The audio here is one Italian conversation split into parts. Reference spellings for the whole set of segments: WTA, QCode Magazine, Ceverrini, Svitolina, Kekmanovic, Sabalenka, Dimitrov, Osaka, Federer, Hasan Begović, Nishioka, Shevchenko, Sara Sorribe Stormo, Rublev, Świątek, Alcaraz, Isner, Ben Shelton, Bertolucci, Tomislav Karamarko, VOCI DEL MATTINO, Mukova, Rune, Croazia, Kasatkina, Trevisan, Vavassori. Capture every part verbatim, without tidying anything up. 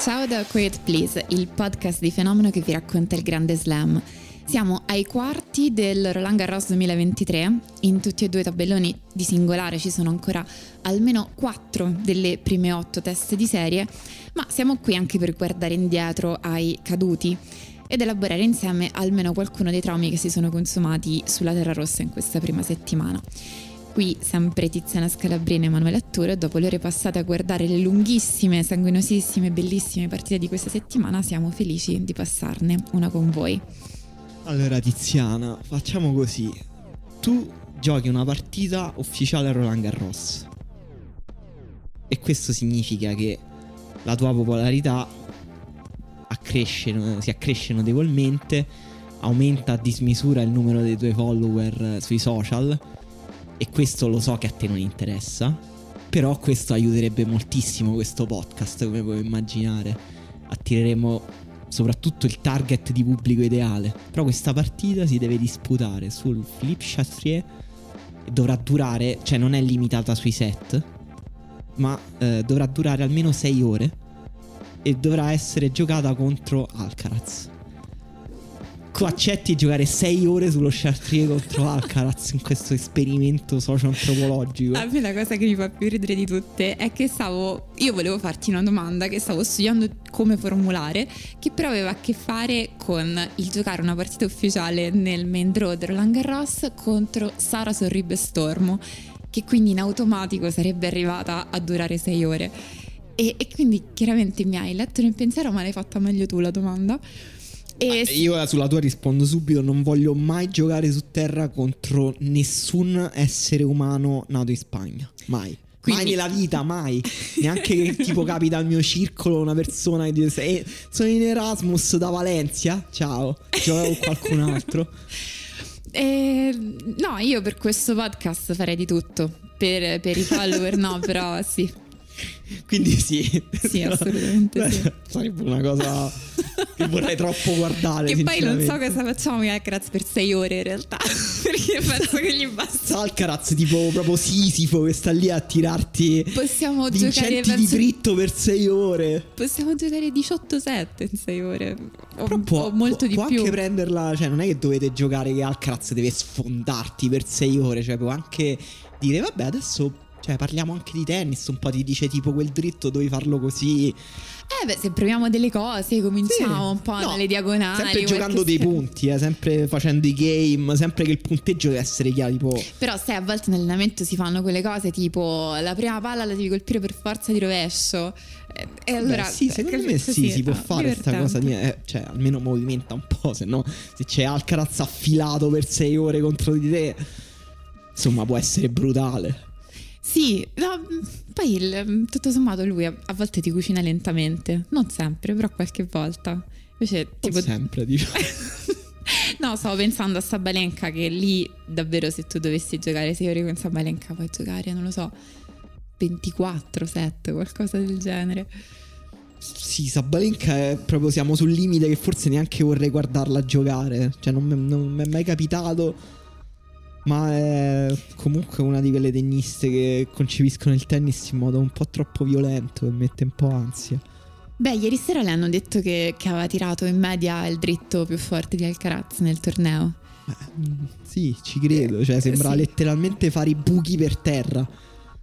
Ciao da Quiet Please, il podcast di Fenomeno che vi racconta il Grande Slam. Siamo ai quarti del Roland Garros duemilaventitré, in tutti e due i tabelloni di singolare ci sono ancora almeno quattro delle prime otto teste di serie, ma siamo qui anche per guardare indietro ai caduti ed elaborare insieme almeno qualcuno dei traumi che si sono consumati sulla terra rossa in questa prima settimana. Qui sempre Tiziana Scalabrina e Emanuele Atturo, e dopo le ore passate a guardare le lunghissime, sanguinosissime, bellissime partite di questa settimana siamo felici di passarne una con voi. Allora Tiziana, facciamo così: tu giochi una partita ufficiale a Roland Garros e questo significa che la tua popolarità accresce, si accresce notevolmente, aumenta a dismisura il numero dei tuoi follower sui social. E questo lo so che a te non interessa, però questo aiuterebbe moltissimo questo podcast, come puoi immaginare. Attireremo soprattutto il target di pubblico ideale. Però questa partita si deve disputare sul Philippe Chatrier e dovrà durare, cioè non è limitata sui set, ma eh, dovrà durare almeno sei ore e dovrà essere giocata contro Alcaraz. Tu accetti di giocare sei ore sullo Chatrier contro Alcaraz in questo esperimento socio-antropologico? A me la cosa che mi fa più ridere di tutte è che stavo... Io volevo farti una domanda che stavo studiando come formulare, che però aveva a che fare con il giocare una partita ufficiale nel main draw di Roland Garros contro Sara Sorribe Stormo, che quindi in automatico sarebbe arrivata a durare sei ore. E, e quindi chiaramente mi hai letto nel pensiero, ma l'hai fatta meglio tu la domanda. E ah, io sulla tua rispondo subito: non voglio mai giocare su terra contro nessun essere umano nato in Spagna. Mai. Quindi... Mai nella vita, mai. Neanche che tipo capita al mio circolo una persona che dice: eh, sono in Erasmus da Valencia, ciao, gioco con qualcun altro. Eh, no, io per questo podcast farei di tutto. Per, per i follower no, però sì. Quindi sì. Sì, assolutamente. Beh, sì. Sarebbe una cosa che vorrei troppo guardare. E poi non so cosa facciamo con Alcaraz per sei ore in realtà, perché penso che gli basta. Alcaraz tipo proprio Sisifo che sta lì a tirarti. Possiamo giocare di dritto per sei ore. Possiamo giocare diciotto sette in sei ore. O, Però può, o molto può, di può più. Può anche prenderla, cioè non è che dovete giocare che Alcaraz deve sfondarti per sei ore, cioè può anche dire vabbè adesso, cioè parliamo anche di tennis, un po' ti dice tipo quel dritto dovevi farlo così. Eh beh, se proviamo delle cose, cominciamo sì, un po' no, dalle diagonali. Sempre giocando dei sera. punti, eh, sempre facendo i game, sempre che il punteggio deve essere chiaro tipo... Però sai, a volte in allenamento si fanno quelle cose tipo la prima palla la devi colpire per forza di rovescio. E, e allora beh, sì, secondo me sì, sì si può fare divertente. Questa cosa di, eh, cioè almeno movimenta un po', se no se c'è Alcaraz affilato per sei ore contro di te, insomma può essere brutale. Sì, no, poi il, tutto sommato lui a, a volte ti cucina lentamente, non sempre, però qualche volta. Invece, non tipo... sempre, diciamo. No, stavo pensando a Sabalenka, che lì davvero se tu dovessi giocare sei ore con Sabalenka puoi giocare, non lo so, ventiquattro sette, qualcosa del genere. Sì, Sabalenka è proprio, siamo sul limite che forse neanche vorrei guardarla giocare, cioè non mi è mai capitato... Ma è comunque una di quelle tenniste che concepiscono il tennis in modo un po' troppo violento e mette un po' ansia. Beh, ieri sera le hanno detto che, che aveva tirato in media il dritto più forte di Alcaraz nel torneo. Sì, ci credo, cioè sembra sì. letteralmente fare i buchi per terra.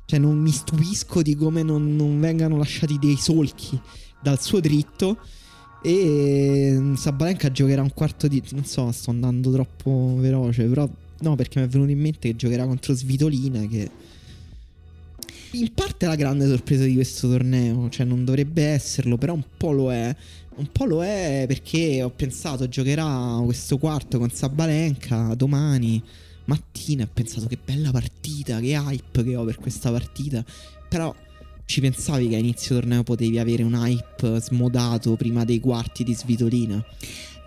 Cioè non mi stupisco di come non, non vengano lasciati dei solchi dal suo dritto. E Sabalenka giocherà un quarto di... non so, sto andando troppo veloce, però no, perché mi è venuto in mente che giocherà contro Svitolina, che in parte è la grande sorpresa di questo torneo, cioè non dovrebbe esserlo, però un po' lo è. Un po' lo è perché ho pensato giocherà questo quarto con Sabalenka domani mattina, ho pensato che bella partita, che hype che ho per questa partita. Però ci pensavi che a inizio torneo potevi avere un hype smodato prima dei quarti di Svitolina?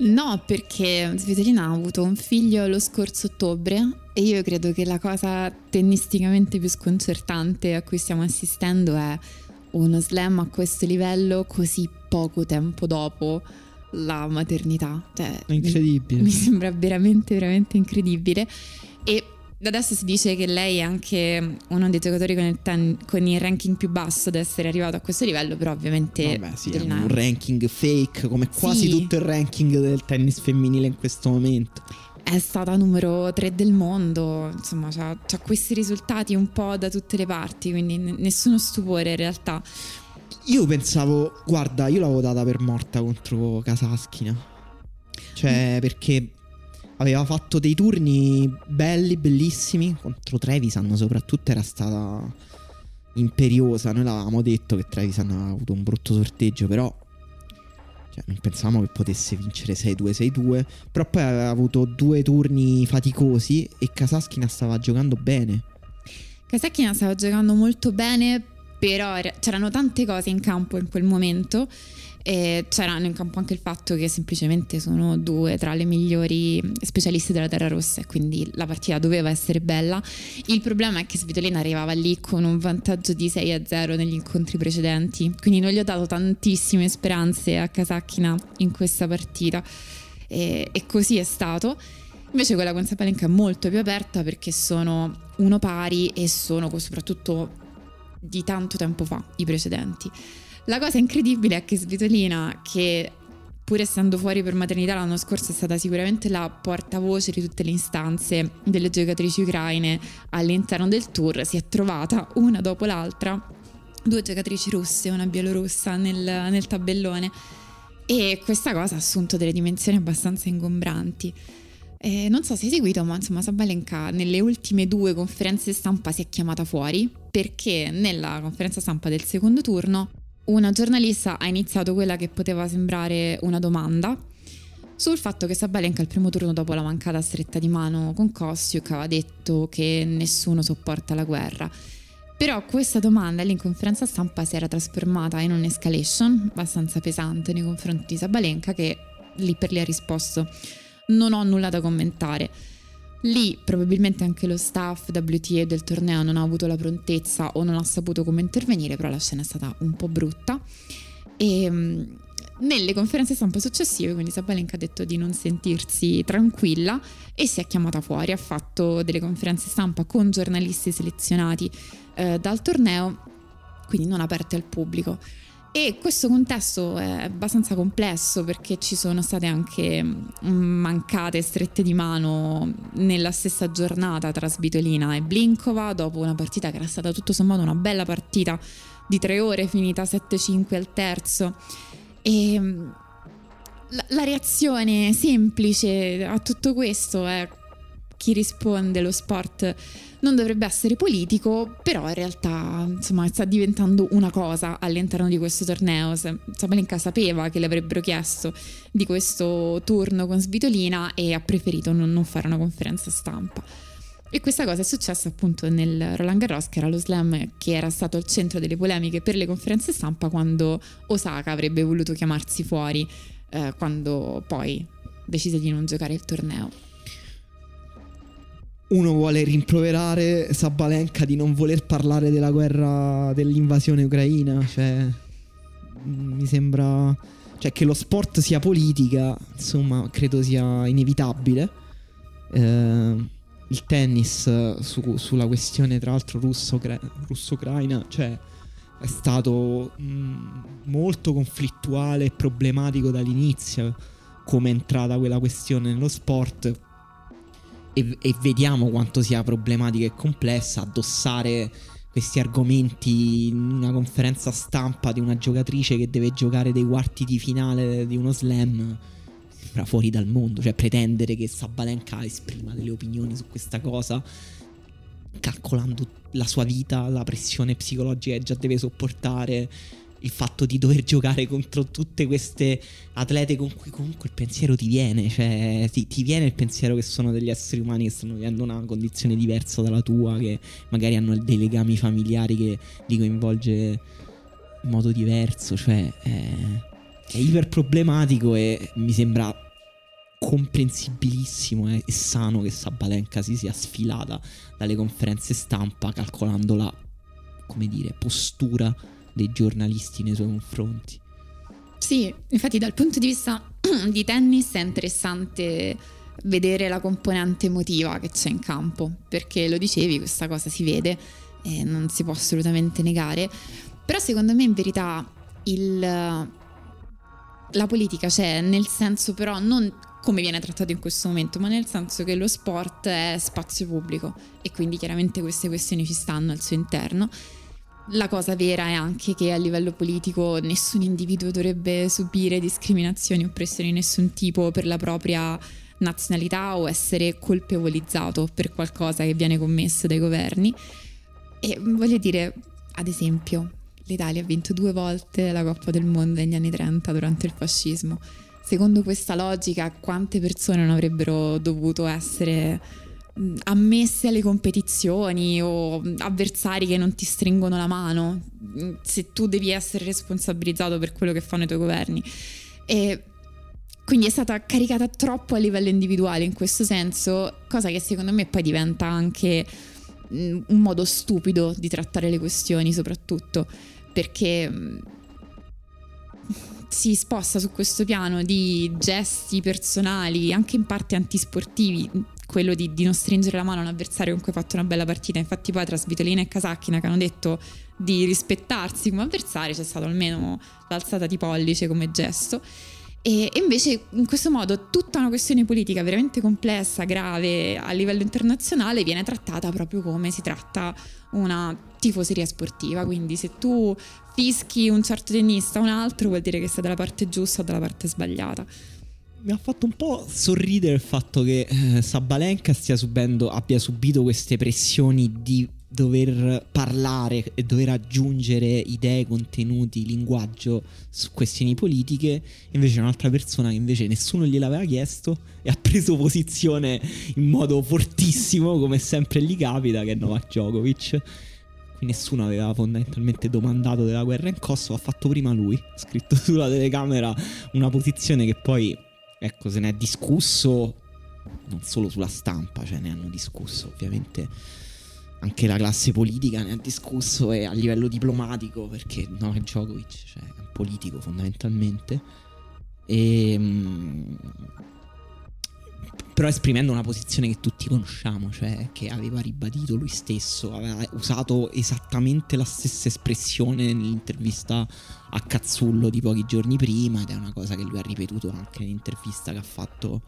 No, perché Svitolina ha avuto un figlio lo scorso ottobre e io credo che la cosa tennisticamente più sconcertante a cui stiamo assistendo è uno slam a questo livello così poco tempo dopo la maternità, cioè, incredibile. Mi sembra veramente veramente incredibile. E adesso si dice che lei è anche uno dei giocatori con il, ten- con il ranking più basso ad essere arrivato a questo livello, però ovviamente Vabbè, sì, è un ranking fake come quasi sì. tutto il ranking del tennis femminile in questo momento. È stata numero tre del mondo, insomma, c'ha, c'ha questi risultati un po' da tutte le parti, quindi n- nessuno stupore in realtà. Io pensavo, guarda, io l'avevo data per morta contro Kasatkina, cioè mm. perché aveva fatto dei turni belli, bellissimi, contro Trevisan soprattutto era stata imperiosa. Noi l'avevamo detto che Trevisan aveva avuto un brutto sorteggio, però cioè, non pensavamo che potesse vincere sei due sei due, però poi aveva avuto due turni faticosi e Kasatkina stava giocando bene. Kasatkina stava giocando molto bene, però c'erano tante cose in campo in quel momento e c'erano in campo anche il fatto che semplicemente sono due tra le migliori specialiste della terra rossa e quindi la partita doveva essere bella. Il problema è che Svitolina arrivava lì con un vantaggio di sei a zero negli incontri precedenti, quindi non gli ho dato tantissime speranze a Kasatkina in questa partita e, e così è stato. Invece quella con Sabalenka è molto più aperta perché sono uno pari e sono soprattutto di tanto tempo fa i precedenti. La cosa incredibile è che Svitolina, che pur essendo fuori per maternità l'anno scorso è stata sicuramente la portavoce di tutte le istanze delle giocatrici ucraine all'interno del tour, si è trovata una dopo l'altra due giocatrici russe e una bielorussa nel, nel tabellone, e questa cosa ha assunto delle dimensioni abbastanza ingombranti. Eh, non so se hai seguito, ma insomma Sabalenka nelle ultime due conferenze stampa si è chiamata fuori perché nella conferenza stampa del secondo turno una giornalista ha iniziato quella che poteva sembrare una domanda sul fatto che Sabalenka al primo turno, dopo la mancata stretta di mano con Kostiuk, aveva detto che nessuno sopporta la guerra. Però questa domanda lì in conferenza stampa si era trasformata in un'escalation abbastanza pesante nei confronti di Sabalenka, che lì per lì ha risposto: non ho nulla da commentare. Lì probabilmente anche lo staff W T A del torneo non ha avuto la prontezza o non ha saputo come intervenire, però la scena è stata un po' brutta. E mh, nelle conferenze stampa successive quindi Sabalenka ha detto di non sentirsi tranquilla e si è chiamata fuori, ha fatto delle conferenze stampa con giornalisti selezionati eh, dal torneo, quindi non aperte al pubblico. E questo contesto è abbastanza complesso perché ci sono state anche mancate strette di mano nella stessa giornata tra Svitolina e Blinkova, dopo una partita che era stata tutto sommato una bella partita di tre ore, finita sette cinque al terzo. E la, la reazione semplice a tutto questo è: chi risponde lo sport non dovrebbe essere politico, però in realtà insomma sta diventando una cosa all'interno di questo torneo. Sabalenka sapeva che le avrebbero chiesto di questo turno con Svitolina e ha preferito non, non fare una conferenza stampa. E questa cosa è successa appunto nel Roland Garros, che era lo slam che era stato al centro delle polemiche per le conferenze stampa, quando Osaka avrebbe voluto chiamarsi fuori eh, quando poi decise di non giocare il torneo. Uno vuole rimproverare Sabalenka di non voler parlare della guerra, dell'invasione ucraina, cioè mi sembra, cioè che lo sport sia politica, insomma, credo sia inevitabile. Eh, il tennis su, sulla questione tra l'altro russo-ucraina, cioè è stato mh, molto conflittuale e problematico dall'inizio, come è entrata quella questione nello sport, e, e vediamo quanto sia problematica e complessa addossare questi argomenti in una conferenza stampa di una giocatrice che deve giocare dei quarti di finale di uno slam. Sembra fuori dal mondo, cioè pretendere che Sabalenka esprima delle opinioni su questa cosa, calcolando la sua vita, la pressione psicologica che già deve sopportare, il fatto di dover giocare contro tutte queste atlete con cui comunque il pensiero ti viene, cioè ti, ti viene il pensiero che sono degli esseri umani che stanno vivendo una condizione diversa dalla tua, che magari hanno dei legami familiari che li coinvolge in modo diverso, cioè è, è iper problematico e mi sembra comprensibilissimo eh, e sano che Sabalenka si sia sfilata dalle conferenze stampa, calcolando la, come dire, postura dei giornalisti nei suoi confronti. Sì, infatti dal punto di vista di tennis è interessante vedere la componente emotiva che c'è in campo, perché lo dicevi, questa cosa si vede e non si può assolutamente negare. Però secondo me in verità il, la politica c'è, nel senso però non come viene trattato in questo momento, ma nel senso che lo sport è spazio pubblico e quindi chiaramente queste questioni ci stanno al suo interno. La cosa vera è anche che a livello politico nessun individuo dovrebbe subire discriminazioni o pressioni di nessun tipo per la propria nazionalità o essere colpevolizzato per qualcosa che viene commesso dai governi. E voglio dire, ad esempio, l'Italia ha vinto due volte la Coppa del Mondo negli anni trenta durante il fascismo. Secondo questa logica, quante persone non avrebbero dovuto essere ammesse alle competizioni o avversari che non ti stringono la mano se tu devi essere responsabilizzato per quello che fanno i tuoi governi? E quindi è stata caricata troppo a livello individuale in questo senso, cosa che secondo me poi diventa anche un modo stupido di trattare le questioni, soprattutto perché si sposta su questo piano di gesti personali, anche in parte antisportivi, quello di, di non stringere la mano a un avversario con cui hai fatto una bella partita. Infatti poi tra Svitolina e Kasatkina, che hanno detto di rispettarsi come avversari, c'è stato almeno l'alzata di pollice come gesto. E, e invece in questo modo tutta una questione politica veramente complessa, grave, a livello internazionale viene trattata proprio come si tratta una tifoseria sportiva. Quindi se tu fischi un certo tennista o un altro, vuol dire che sei dalla parte giusta o dalla parte sbagliata. Mi ha fatto un po' sorridere il fatto che eh, Sabalenka stia subendo, abbia subito queste pressioni di dover parlare e dover aggiungere idee, contenuti, linguaggio su questioni politiche, invece un'altra persona che invece nessuno gliel'aveva chiesto e ha preso posizione in modo fortissimo, come sempre gli capita, che è Novak Djokovic. Nessuno aveva fondamentalmente domandato della guerra in Kosovo, ha fatto prima lui, scritto sulla telecamera una posizione che poi, ecco, se ne è discusso non solo sulla stampa, cioè ne hanno discusso ovviamente anche la classe politica, ne ha discusso e a livello diplomatico, perché Novak Djokovic, cioè, è un politico fondamentalmente, e, mh, però esprimendo una posizione che tutti conosciamo, cioè che aveva ribadito lui stesso, aveva usato esattamente la stessa espressione nell'intervista a Cazzullo di pochi giorni prima, ed è una cosa che lui ha ripetuto anche nell'intervista che ha fatto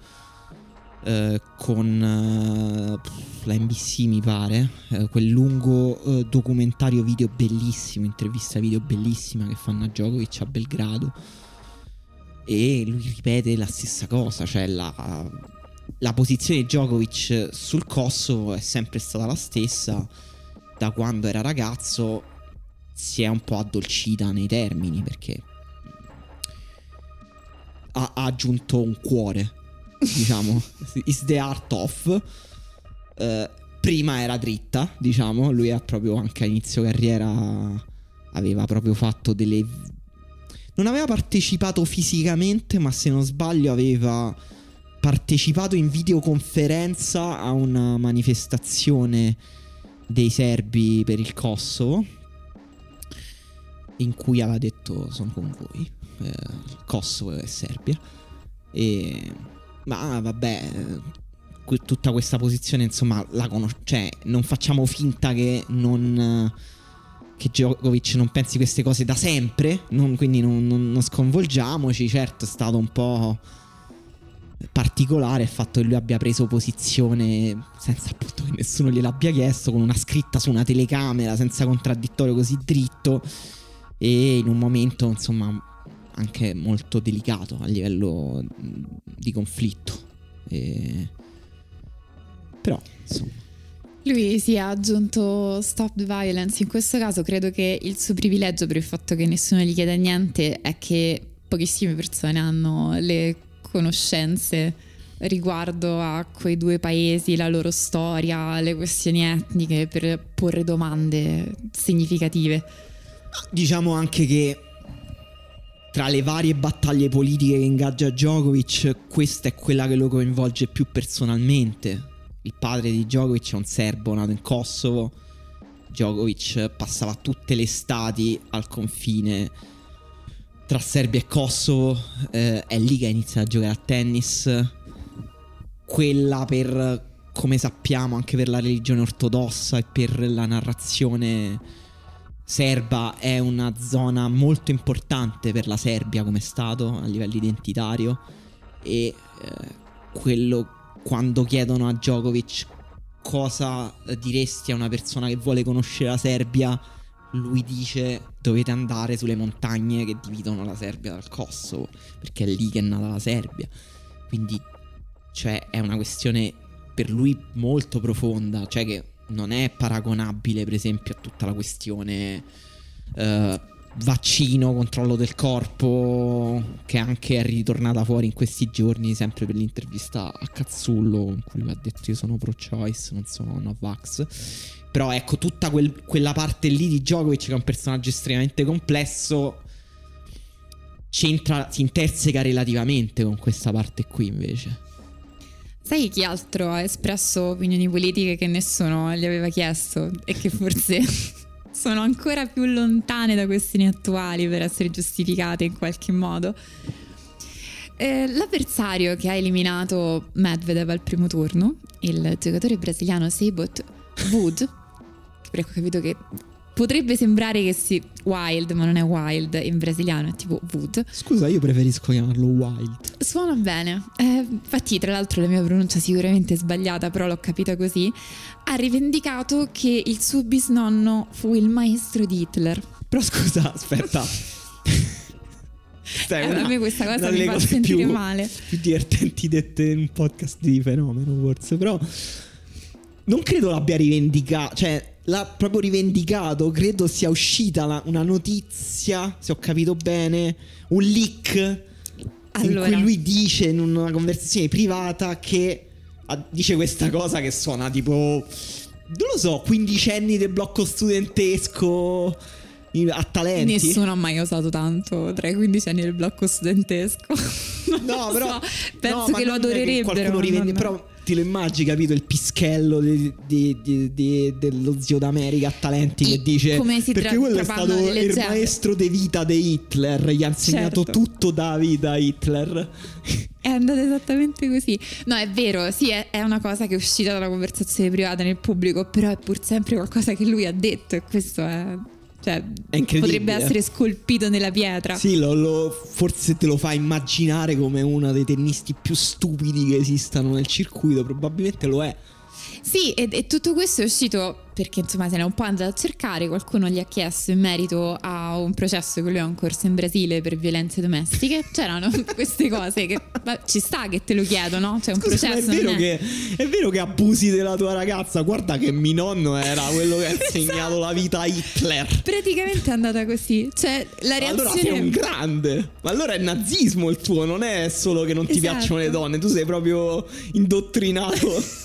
eh, con eh, la N B C, mi pare, eh, quel lungo eh, documentario video bellissimo, intervista video bellissima che fanno a Djokovic a Belgrado, e lui ripete la stessa cosa, cioè la... La posizione di Djokovic sul Kosovo è sempre stata la stessa da quando era ragazzo, si è un po' addolcita nei termini perché ha, ha aggiunto un cuore, diciamo, is the art of, eh, prima era dritta, diciamo, lui ha proprio anche a inizio carriera aveva proprio fatto delle... non aveva partecipato fisicamente, ma se non sbaglio aveva partecipato in videoconferenza a una manifestazione dei serbi per il Kosovo, in cui aveva detto sono con voi, eh, Kosovo e Serbia, e, ma vabbè, que- tutta questa posizione insomma la conosciamo, cioè non facciamo finta che non... che Djokovic non pensi queste cose da sempre, non, quindi non, non, non sconvolgiamoci. Certo, è stato un po' particolare il fatto che lui abbia preso posizione senza appunto che nessuno gliel'abbia chiesto, con una scritta su una telecamera, senza contraddittorio, così dritto, e in un momento insomma anche molto delicato a livello di conflitto. E... però insomma, lui si è aggiunto stop the violence. In questo caso credo che il suo privilegio, per il fatto che nessuno gli chieda niente, è che pochissime persone hanno le conoscenze riguardo a quei due paesi, la loro storia, le questioni etniche, per porre domande significative. Diciamo anche che tra le varie battaglie politiche che ingaggia Djokovic, questa è quella che lo coinvolge più personalmente. Il padre di Djokovic è un serbo nato in Kosovo. Djokovic passava tutte le estati al confine tra Serbia e Kosovo, eh, è lì che inizia a giocare a tennis. Quella, per come sappiamo, anche per la religione ortodossa e per la narrazione serba, è una zona molto importante per la Serbia come stato a livello identitario. E eh, quello, quando chiedono a Djokovic cosa diresti a una persona che vuole conoscere la Serbia, lui dice dovete andare sulle montagne che dividono la Serbia dal Kosovo, perché è lì che è nata la Serbia. Quindi cioè è una questione per lui molto profonda, cioè che non è paragonabile per esempio a tutta la questione eh, vaccino, controllo del corpo, che anche è ritornata fuori in questi giorni, sempre per l'intervista a Cazzullo, in cui lui ha detto io sono pro-choice, non sono no-vax. Però ecco, tutta quel, quella parte lì di Djokovic, che è un personaggio estremamente complesso, c'entra, si interseca relativamente con questa parte qui invece. Sai chi altro ha espresso opinioni politiche che nessuno gli aveva chiesto e che forse... sono ancora più lontane da questioni attuali per essere giustificate in qualche modo? Eh, l'avversario che ha eliminato Medvedev al primo turno, il giocatore brasiliano Seibot Wood, ho capito che potrebbe sembrare che si Wild, ma non è Wild, in brasiliano è tipo Wood. Scusa, io preferisco chiamarlo Wild. Suona bene. Eh, infatti, tra l'altro, la mia pronuncia è sicuramente sbagliata, però l'ho capita così. Ha rivendicato che il suo bisnonno fu il maestro di Hitler. Però scusa, aspetta. Stai, eh, una, a me questa cosa mi fa sentire più, male. Più divertenti dette in un podcast di Fenomeno, forse. Però non credo l'abbia rivendicato, cioè l'ha proprio rivendicato. Credo sia uscita la, una notizia, se ho capito bene, un leak, allora, in cui lui dice in una conversazione privata che a, dice questa cosa che suona tipo, non lo so, quindicenni del blocco studentesco in, a Talenti. Nessuno ha mai usato tanto tra i quindicenni del blocco studentesco. No, però so, penso no, che lo adorerebbero, che qualcuno rivend- però ti lo immagini, capito, il pischello di, di, di, di, dello zio d'America a Talenti, che dice come si tra- perché quello è stato il maestro de vita de Hitler, gli ha insegnato, certo, tutto da vita Hitler. È andato esattamente così. No, è vero, sì, è, è una cosa che è uscita dalla conversazione privata nel pubblico, però è pur sempre qualcosa che lui ha detto, e questo è... cioè, potrebbe essere scolpito nella pietra. Sì, lo, lo, forse te lo fa immaginare come uno dei tennisti più stupidi che esistano nel circuito. Probabilmente lo è. Sì, e, e tutto questo è uscito perché insomma se ne è un po' andato a cercare. Qualcuno gli ha chiesto in merito a un processo che lui ha in corso in Brasile per violenze domestiche. C'erano queste cose che ci sta che te lo chiedono, no? C'è un Scusa, processo. Ma è vero, è... Che, è vero che abusi della tua ragazza? Guarda che mio nonno era quello che ha insegnato la vita a Hitler. Praticamente è andata così. Cioè, la reazione... Allora sei un grande. Ma allora è nazismo il tuo, non è solo che non ti, esatto, piacciono le donne, tu sei proprio indottrinato.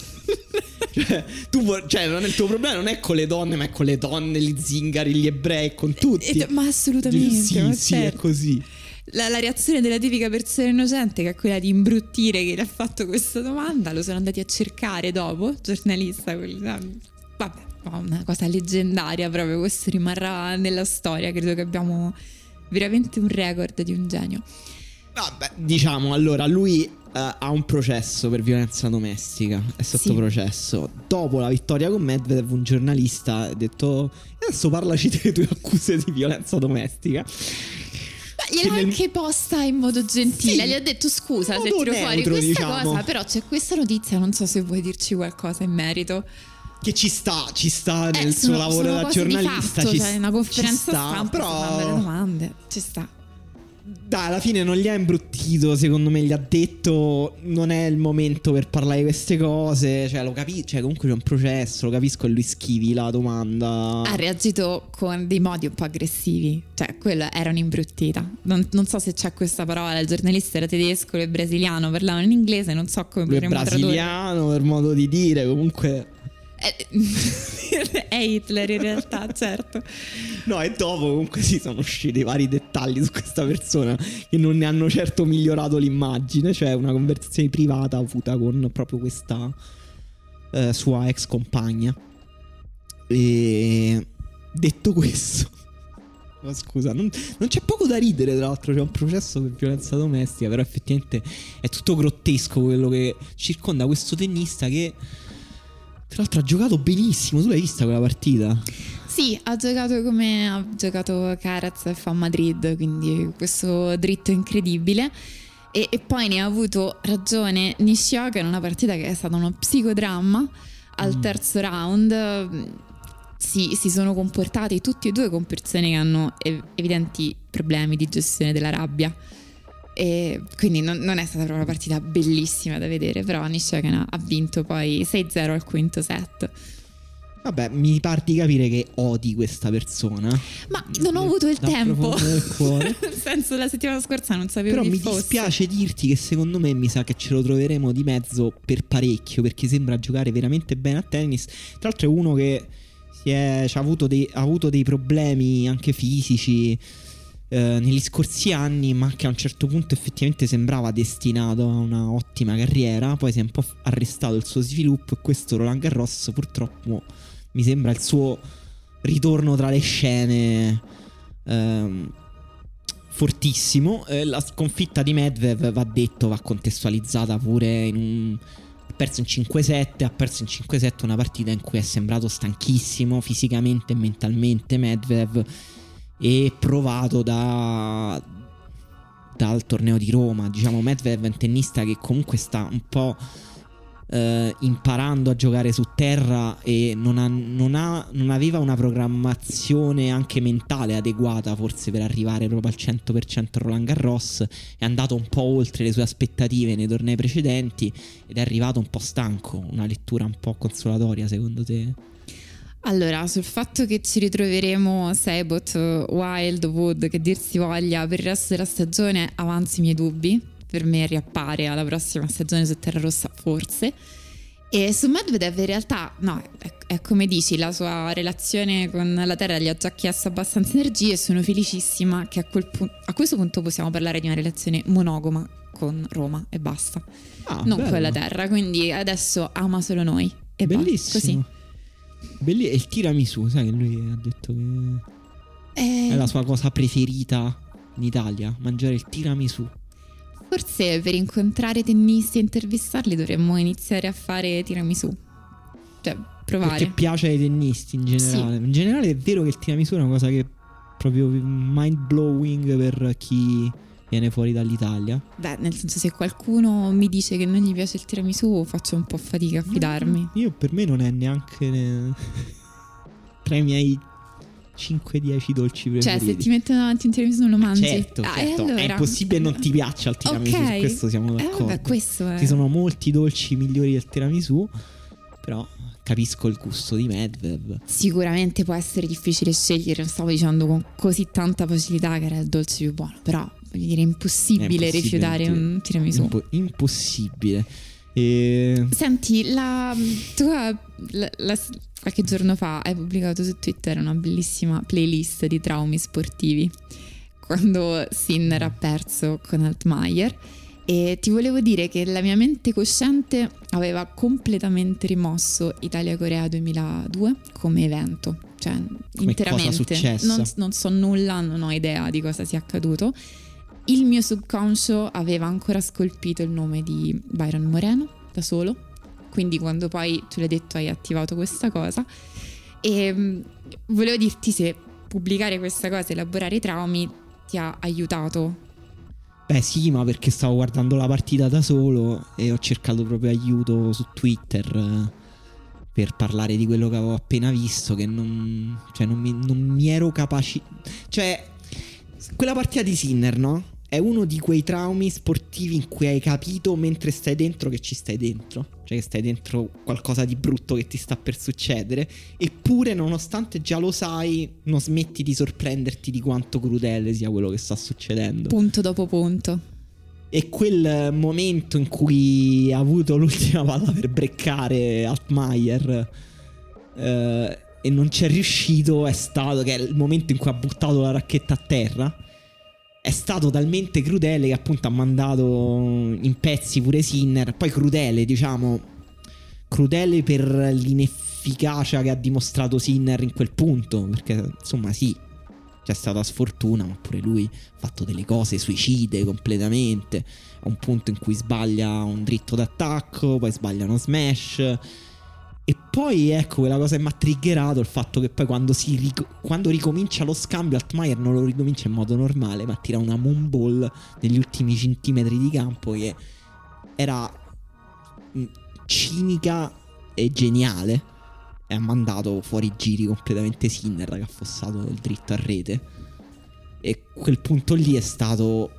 Cioè, tu vuoi, cioè non è il tuo problema, non è con le donne, ma è con le donne, gli zingari, gli ebrei, con tutti. E, ma assolutamente, sì, ma sì, certo, è così. La, la reazione della tipica persona innocente, che è quella di imbruttire che le ha fatto questa domanda. Lo sono andati a cercare dopo, giornalista, quella, vabbè, una cosa leggendaria proprio. Questo rimarrà nella storia. Credo che abbiamo veramente un record di un genio. Vabbè, diciamo, allora lui uh, ha un processo per violenza domestica, è sotto sì. processo. Dopo la vittoria con Medvedev, un giornalista ha detto: adesso parlaci delle tue accuse di violenza domestica. Gliel'ho anche nel... posta in modo gentile, sì. gli ho detto scusa se tiro fuori questa diciamo. cosa, però c'è questa notizia, non so se vuoi dirci qualcosa in merito. Che ci sta, ci sta nel eh, suo sono, lavoro sono da giornalista, fatto, ci cioè, una conferenza ci sta, stampa, però... le domande, ci sta. Dai, alla fine non gli ha imbruttito, secondo me gli ha detto non è il momento per parlare di queste cose, cioè lo capisco, cioè comunque c'è un processo, lo capisco, e lui schivi la domanda. Ha reagito con dei modi un po' aggressivi, cioè quello era un'imbruttita, non, non so se c'è questa parola, il giornalista era tedesco, lui è brasiliano, parlavano in inglese, non so come lui potremmo tradurre. Brasiliano per modo di dire, comunque... è Hitler in realtà, certo. No, e dopo comunque si sono usciti vari dettagli su questa persona che non ne hanno certo migliorato l'immagine. Cioè una conversazione privata avuta con proprio questa eh, sua ex compagna. E detto questo, no, scusa, non, non c'è poco da ridere, tra l'altro c'è un processo per violenza domestica, però effettivamente è tutto grottesco quello che circonda questo tennista che... Tra l'altro ha giocato benissimo, tu l'hai vista quella partita? Sì, ha giocato come ha giocato Alcaraz e fa Madrid, quindi questo dritto incredibile. E, e poi ne ha avuto ragione Nishioka in una partita che è stata uno psicodramma. Al mm. terzo round si, si sono comportati tutti e due con persone che hanno ev- evidenti problemi di gestione della rabbia. E quindi non, non è stata proprio una partita bellissima da vedere, però Nishioka ha vinto poi sei zero al quinto set. Vabbè, mi pare di capire che odi questa persona. Ma non ho avuto il da tempo. Nel senso, la settimana scorsa non sapevo. Però mi fosse. dispiace dirti che secondo me mi sa che ce lo troveremo di mezzo per parecchio, perché sembra giocare veramente bene a tennis. Tra l'altro è uno che si è, cioè, ha, avuto dei, ha avuto dei problemi anche fisici negli scorsi anni, ma che a un certo punto effettivamente sembrava destinato a una ottima carriera. Poi si è un po' arrestato il suo sviluppo e questo Roland Garros purtroppo mi sembra il suo ritorno tra le scene ehm, fortissimo. eh, La sconfitta di Medvedev, va detto, va contestualizzata pure in un... Ha perso in cinque sette, ha perso in cinque sette una partita in cui è sembrato stanchissimo fisicamente e mentalmente Medvedev, e provato da dal torneo di Roma. Diciamo, Medvedev è un tennista che comunque sta un po' eh, imparando a giocare su terra e non, ha, non, ha, non aveva una programmazione anche mentale adeguata forse per arrivare proprio al cento per cento a Roland Garros. È andato un po' oltre le sue aspettative nei tornei precedenti ed è arrivato un po' stanco. Una lettura un po' consolatoria secondo te? Allora, sul fatto che ci ritroveremo Sebot, Wild, Wood, che dir si voglia, per il resto della stagione avanzi i miei dubbi. Per me riappare alla prossima stagione su terra rossa, forse. E su Medvedev in realtà, no, è, è come dici, la sua relazione con la terra gli ha già chiesto abbastanza energie e sono felicissima che a, quel pu- a questo punto possiamo parlare di una relazione monogama con Roma e basta. Ah, non bello. Con la terra, quindi adesso ama solo noi e bellissimo. Basta, così. Belli- e il tiramisù, sai che lui ha detto che eh, è la sua cosa preferita in Italia, mangiare il tiramisù. Forse per incontrare tennisti e intervistarli dovremmo iniziare a fare tiramisù, cioè provare. Perché piace ai tennisti in generale, sì. In generale è vero che il tiramisù è una cosa che è proprio mind blowing per chi viene fuori dall'Italia. Beh, nel senso, se qualcuno mi dice che non gli piace il tiramisù faccio un po' fatica a fidarmi. Io, per me non è neanche ne... tra i miei cinque dieci dolci preferiti. Cioè se ti mettono davanti un tiramisù non lo mangi? Certo, ah, certo. Allora... è impossibile non ti piaccia il tiramisù, okay. Su questo siamo d'accordo, eh, vabbè, è... Ci sono molti dolci migliori del tiramisù, però capisco il gusto di Medvedev. Sicuramente può essere difficile scegliere, non stavo dicendo con così tanta facilità che era il dolce più buono, però voglio dire, impossibile, impossibile rifiutare tir- un tiramisù. Imp- impossibile. E... Senti, la, tu la, la, qualche giorno fa hai pubblicato su Twitter una bellissima playlist di traumi sportivi quando Sinner ha perso con Altmaier, e ti volevo dire che la mia mente cosciente aveva completamente rimosso Italia-Corea duemiladue come evento, cioè come interamente. Cosa è successo? Non, non so nulla, non ho idea di cosa sia accaduto. Il mio subconscio aveva ancora scolpito il nome di Byron Moreno da solo, quindi quando poi tu l'hai detto hai attivato questa cosa, e volevo dirti se pubblicare questa cosa, elaborare i traumi, ti ha aiutato. Beh sì, ma perché stavo guardando la partita da solo e ho cercato proprio aiuto su Twitter per parlare di quello che avevo appena visto, che non, cioè non, mi, non mi ero capace. Cioè, quella partita di Sinner, no? È uno di quei traumi sportivi in cui hai capito mentre stai dentro che ci stai dentro, cioè che stai dentro qualcosa di brutto che ti sta per succedere, eppure nonostante già lo sai non smetti di sorprenderti di quanto crudele sia quello che sta succedendo, punto dopo punto. E quel momento in cui ha avuto l'ultima palla per breccare Altmaier eh, e non ci è riuscito, è stato, che è il momento in cui ha buttato la racchetta a terra, è stato talmente crudele che appunto ha mandato in pezzi pure Sinner. Poi crudele, diciamo, crudele per l'inefficacia che ha dimostrato Sinner in quel punto, perché insomma sì, c'è stata sfortuna, ma pure lui ha fatto delle cose suicide completamente, a un punto in cui sbaglia un dritto d'attacco, poi sbaglia uno smash, e poi ecco quella cosa che mi ha triggerato, il fatto che poi quando, si ric- quando ricomincia lo scambio Altmaier non lo ricomincia in modo normale, ma tira una moonball negli ultimi centimetri di campo che era cinica e geniale, e ha mandato fuori giri completamente Sinner che ha affossato il dritto a rete, e quel punto lì è stato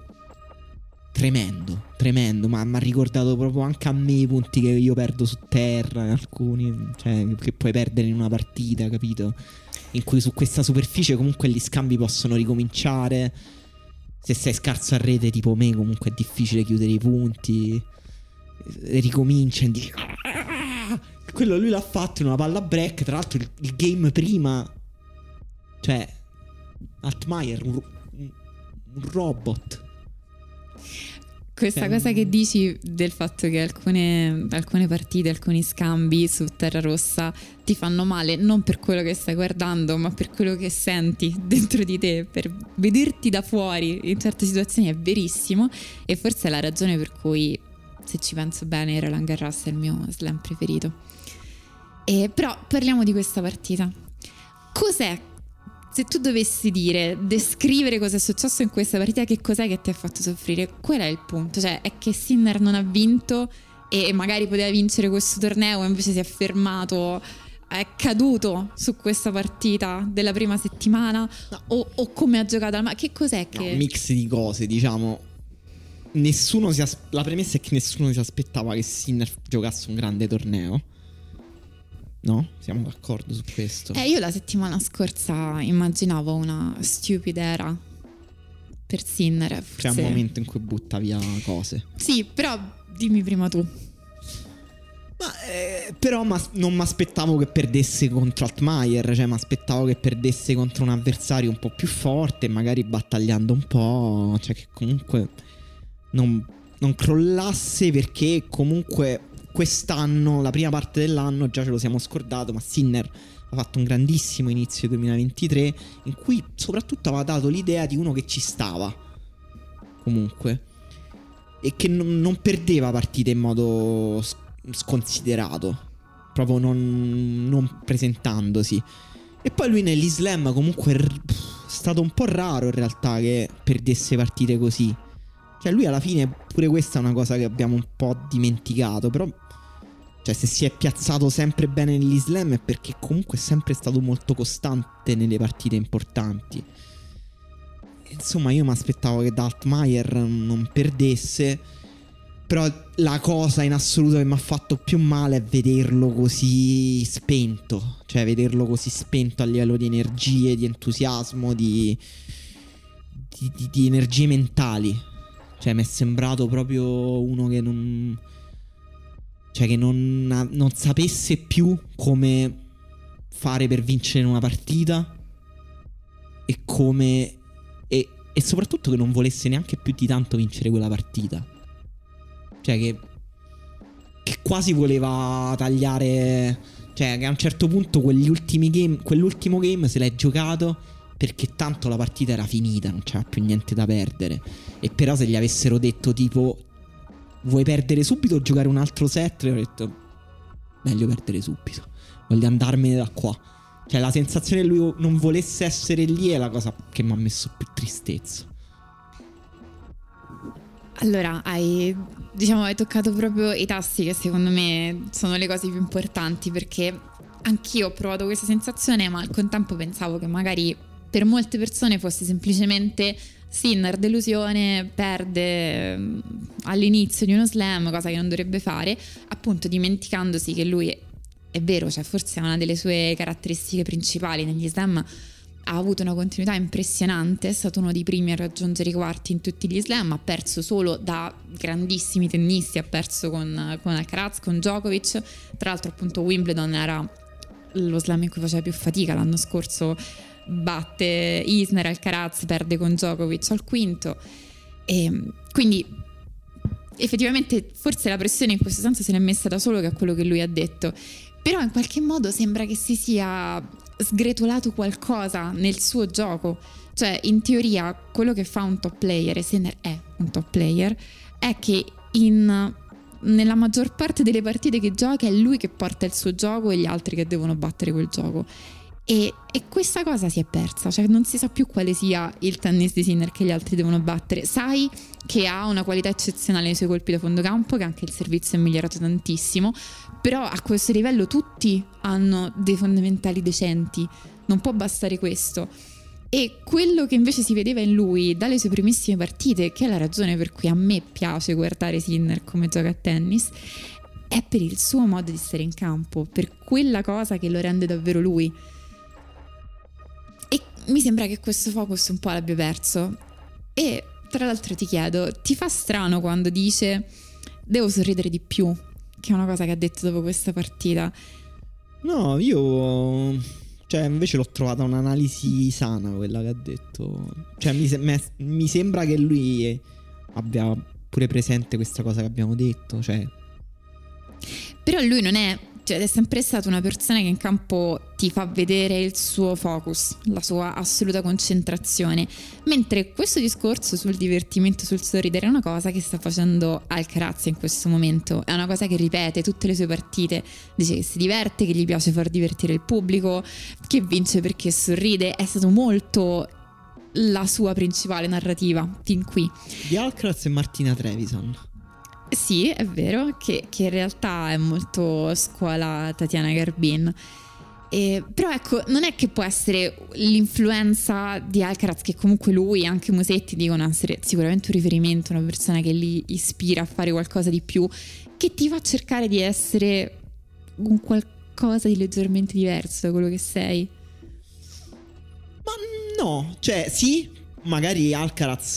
tremendo, tremendo, ma mi ha ricordato proprio anche a me i punti che io perdo su terra, alcuni, cioè, che puoi perdere in una partita, capito? In cui su questa superficie comunque gli scambi possono ricominciare, se sei scarso a rete tipo me comunque è difficile chiudere i punti, ricomincia e dici... Quello lui l'ha fatto in una palla break, tra l'altro il, il game prima, cioè Altmaier un, un robot. Questa cioè, cosa che dici del fatto che alcune, alcune partite, alcuni scambi su terra rossa ti fanno male non per quello che stai guardando ma per quello che senti dentro di te, per vederti da fuori in certe situazioni, è verissimo, e forse è la ragione per cui, se ci penso bene, Roland Garros è il mio slam preferito. E però parliamo di questa partita. Cos'è, se tu dovessi dire, descrivere cosa è successo in questa partita, che cos'è che ti ha fatto soffrire? Qual è il punto? Cioè, è che Sinner non ha vinto e magari poteva vincere questo torneo e invece si è fermato, è caduto su questa partita della prima settimana, no. o, o come ha giocato? Ma che cos'è che... No, un mix di cose, diciamo. Nessuno si as- la premessa è che nessuno si aspettava che Sinner giocasse un grande torneo, no? Siamo d'accordo su questo? Eh, io la settimana scorsa immaginavo una stupida era per Sinner. C'è un momento in cui butta via cose. Sì, però dimmi prima tu. Ma, eh, però ma, non mi aspettavo che perdesse contro Altmaier, cioè mi aspettavo che perdesse contro un avversario un po' più forte, magari battagliando un po', cioè che comunque... Non, non crollasse, perché comunque quest'anno, la prima parte dell'anno, già ce lo siamo scordato, ma Sinner ha fatto un grandissimo inizio duemilaventitré in cui soprattutto aveva dato l'idea di uno che ci stava comunque e che non, non perdeva partite in modo sconsiderato, proprio non, non presentandosi. E poi lui negli slam comunque è stato un po' raro in realtà che perdesse partite così. Cioè lui alla fine, pure questa è una cosa che abbiamo un po' dimenticato, però cioè se si è piazzato sempre bene negli slam è perché comunque è sempre stato molto costante nelle partite importanti. Insomma, io mi aspettavo che da Altmaier non perdesse, però la cosa in assoluto che mi ha fatto più male è vederlo così spento, cioè vederlo così spento a livello di energie, di entusiasmo, di, di, di, di energie mentali. Cioè mi è sembrato proprio uno che non, cioè che non, non sapesse più come fare per vincere una partita e come e, e soprattutto che non volesse neanche più di tanto vincere quella partita. Cioè che, che quasi voleva tagliare, cioè che a un certo punto quegli ultimi game, quell'ultimo game se l'è giocato perché tanto la partita era finita, non c'era più niente da perdere. E però se gli avessero detto tipo vuoi perdere subito o giocare un altro set, gli ho detto meglio perdere subito, voglio andarmene da qua. Cioè la sensazione che lui non volesse essere lì è la cosa che mi ha messo più tristezza. Allora, hai, diciamo, hai toccato proprio i tasti che secondo me sono le cose più importanti, perché anch'io ho provato questa sensazione, ma al contempo pensavo che magari per molte persone fosse semplicemente Sinner, delusione, perde all'inizio di uno slam, cosa che non dovrebbe fare, appunto dimenticandosi che lui, è vero, cioè forse è una delle sue caratteristiche principali negli slam, ha avuto una continuità impressionante, è stato uno dei primi a raggiungere i quarti in tutti gli slam, ha perso solo da grandissimi tennisti, ha perso con, con Alcaraz, con Djokovic, tra l'altro appunto Wimbledon era lo slam in cui faceva più fatica, l'anno scorso batte Isner, Alcaraz perde con Djokovic al quinto, e quindi effettivamente forse la pressione in questo senso se l'è messa da solo, che è quello che lui ha detto, però in qualche modo sembra che si sia sgretolato qualcosa nel suo gioco. Cioè in teoria quello che fa un top player, e Sinner è un top player, è che in, nella maggior parte delle partite che gioca è lui che porta il suo gioco e gli altri che devono battere quel gioco, e, e questa cosa si è persa, cioè non si sa più quale sia il tennis di Sinner che gli altri devono battere. Sai che ha una qualità eccezionale nei suoi colpi da fondo campo, che anche il servizio è migliorato tantissimo, però a questo livello tutti hanno dei fondamentali decenti, non può bastare questo. E quello che invece si vedeva in lui dalle sue primissime partite, che è la ragione per cui a me piace guardare Sinner come gioca a tennis, è per il suo modo di stare in campo, per quella cosa che lo rende davvero lui. E mi sembra che questo focus un po' l'abbia perso. E tra l'altro ti chiedo, ti fa strano quando dice devo sorridere di più, che è una cosa che ha detto dopo questa partita? No, io cioè invece l'ho trovata un'analisi sana quella che ha detto. Cioè mi, se- mi sembra che lui abbia pure presente questa cosa che abbiamo detto, cioè. Però lui non è, cioè è sempre stata una persona che in campo ti fa vedere il suo focus, la sua assoluta concentrazione, mentre questo discorso sul divertimento, sul sorridere è una cosa che sta facendo Alcaraz in questo momento, è una cosa che ripete tutte le sue partite, dice che si diverte, che gli piace far divertire il pubblico, che vince perché sorride, è stato molto la sua principale narrativa fin qui. Di Alcaraz e Martina Trevisan. Sì, è vero, che, che in realtà è molto scuola Tatiana Garbin. E, però ecco, non è che può essere l'influenza di Alcaraz, che comunque lui e anche Musetti dicono essere sicuramente un riferimento, una persona che li ispira a fare qualcosa di più, che ti fa cercare di essere un qualcosa di leggermente diverso da quello che sei. Ma no, cioè sì, magari Alcaraz,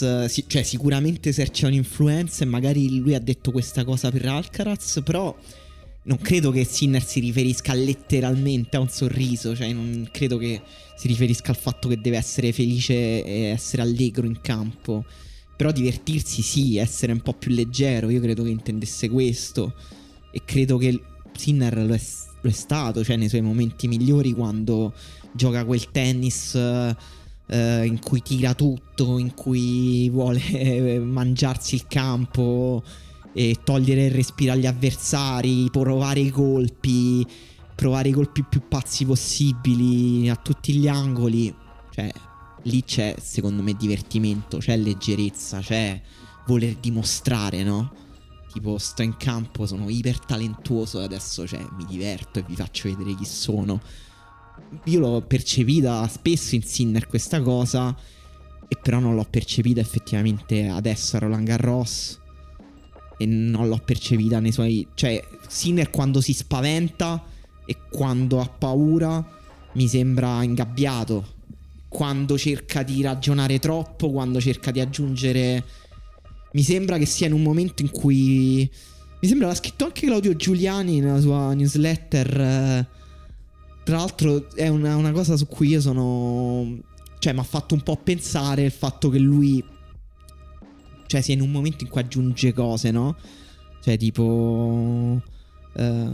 cioè sicuramente esercita un'influenza e magari lui ha detto questa cosa per Alcaraz, però non credo che Sinner si riferisca letteralmente a un sorriso, cioè non credo che si riferisca al fatto che deve essere felice e essere allegro in campo, però divertirsi sì, essere un po' più leggero, io credo che intendesse questo, e credo che Sinner lo è, lo è stato, cioè nei suoi momenti migliori quando gioca quel tennis in cui tira tutto, in cui vuole mangiarsi il campo e togliere il respiro agli avversari, provare i colpi, provare i colpi più pazzi possibili a tutti gli angoli. Cioè lì c'è secondo me divertimento, c'è leggerezza, c'è voler dimostrare, no? Tipo sto in campo, sono iper talentuoso, adesso cioè mi diverto e vi faccio vedere chi sono. Io l'ho percepita spesso in Sinner questa cosa, e però non l'ho percepita effettivamente adesso a Roland Garros, e non l'ho percepita nei suoi, cioè Sinner quando si spaventa e quando ha paura mi sembra ingabbiato, quando cerca di ragionare troppo, quando cerca di aggiungere, mi sembra che sia in un momento in cui, mi sembra l'ha scritto anche Claudio Giuliani nella sua newsletter, eh, tra l'altro è una, una cosa su cui io sono, cioè mi ha fatto un po' pensare il fatto che lui, cioè sia in un momento in cui aggiunge cose, no? Cioè tipo eh,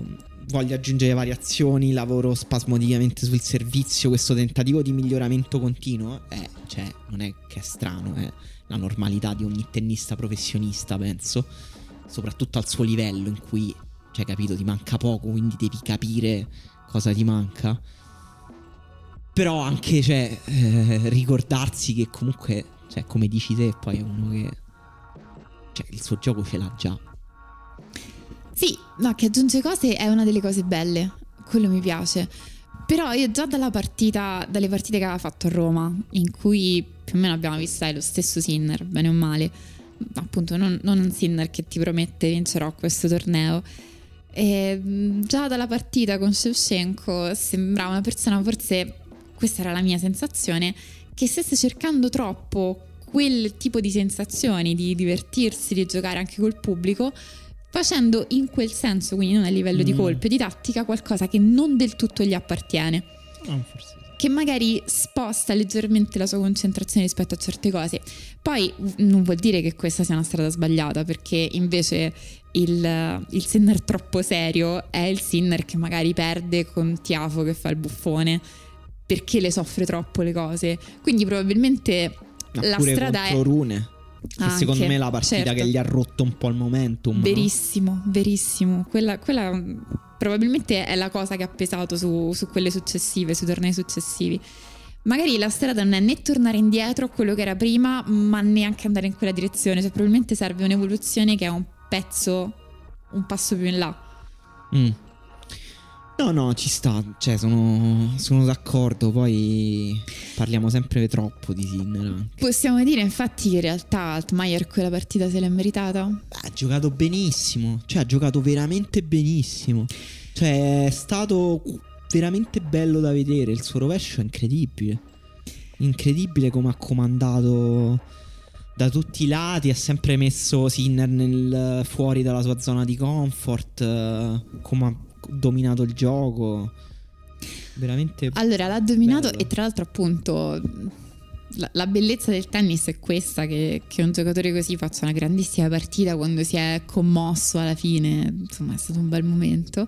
voglio aggiungere variazioni, lavoro spasmodicamente sul servizio, questo tentativo di miglioramento continuo, eh, cioè non è che è strano, è la normalità di ogni tennista professionista, penso, soprattutto al suo livello in cui, cioè, capito, ti manca poco, quindi devi capire cosa ti manca. Però anche, cioè, eh, ricordarsi che comunque, cioè, come dici te, poi è uno che, cioè, il suo gioco ce l'ha già. Sì, ma che aggiunge cose è una delle cose belle, quello mi piace. Però io già dalla partita, dalle partite che aveva fatto a Roma, in cui più o meno abbiamo visto è lo stesso Sinner, bene o male, appunto non, non un Sinner che ti promette vincerò questo torneo, e già dalla partita con Shevchenko sembrava una persona, forse questa era la mia sensazione, che stesse cercando troppo quel tipo di sensazioni, di divertirsi, di giocare anche col pubblico, facendo in quel senso, quindi non a livello mm. di colpi, di tattica, qualcosa che non del tutto gli appartiene, oh, forse. Che magari sposta leggermente la sua concentrazione rispetto a certe cose. Poi non vuol dire che questa sia una strada sbagliata, perché invece il, il Sinner troppo serio è il Sinner che magari perde con Tiafoe che fa il buffone, perché le soffre troppo le cose. Quindi probabilmente ma la strada è... Rune. Che anche, secondo me è la partita, certo, che gli ha rotto un po' il momentum. Verissimo, no? verissimo quella, quella probabilmente è la cosa che ha pesato su, su quelle successive, sui tornei successivi. Magari la strada non è né tornare indietro a quello che era prima, ma neanche andare in quella direzione, cioè probabilmente serve un'evoluzione che è un pezzo, un passo più in là. mm. No, no, ci sta, cioè sono, sono d'accordo, poi parliamo sempre troppo di Sinner anche. Possiamo dire infatti che in realtà Altmaier quella partita se l'è meritata? Ha giocato benissimo, cioè ha giocato veramente benissimo, cioè è stato veramente bello da vedere, il suo rovescio è incredibile, incredibile come ha comandato da tutti i lati, ha sempre messo Sinner nel, fuori dalla sua zona di comfort, come ha dominato il gioco veramente. Allora l'ha dominato bello. E tra l'altro appunto la, la bellezza del tennis è questa, che, che un giocatore così faccia una grandissima partita quando si è commosso alla fine, insomma è stato un bel momento.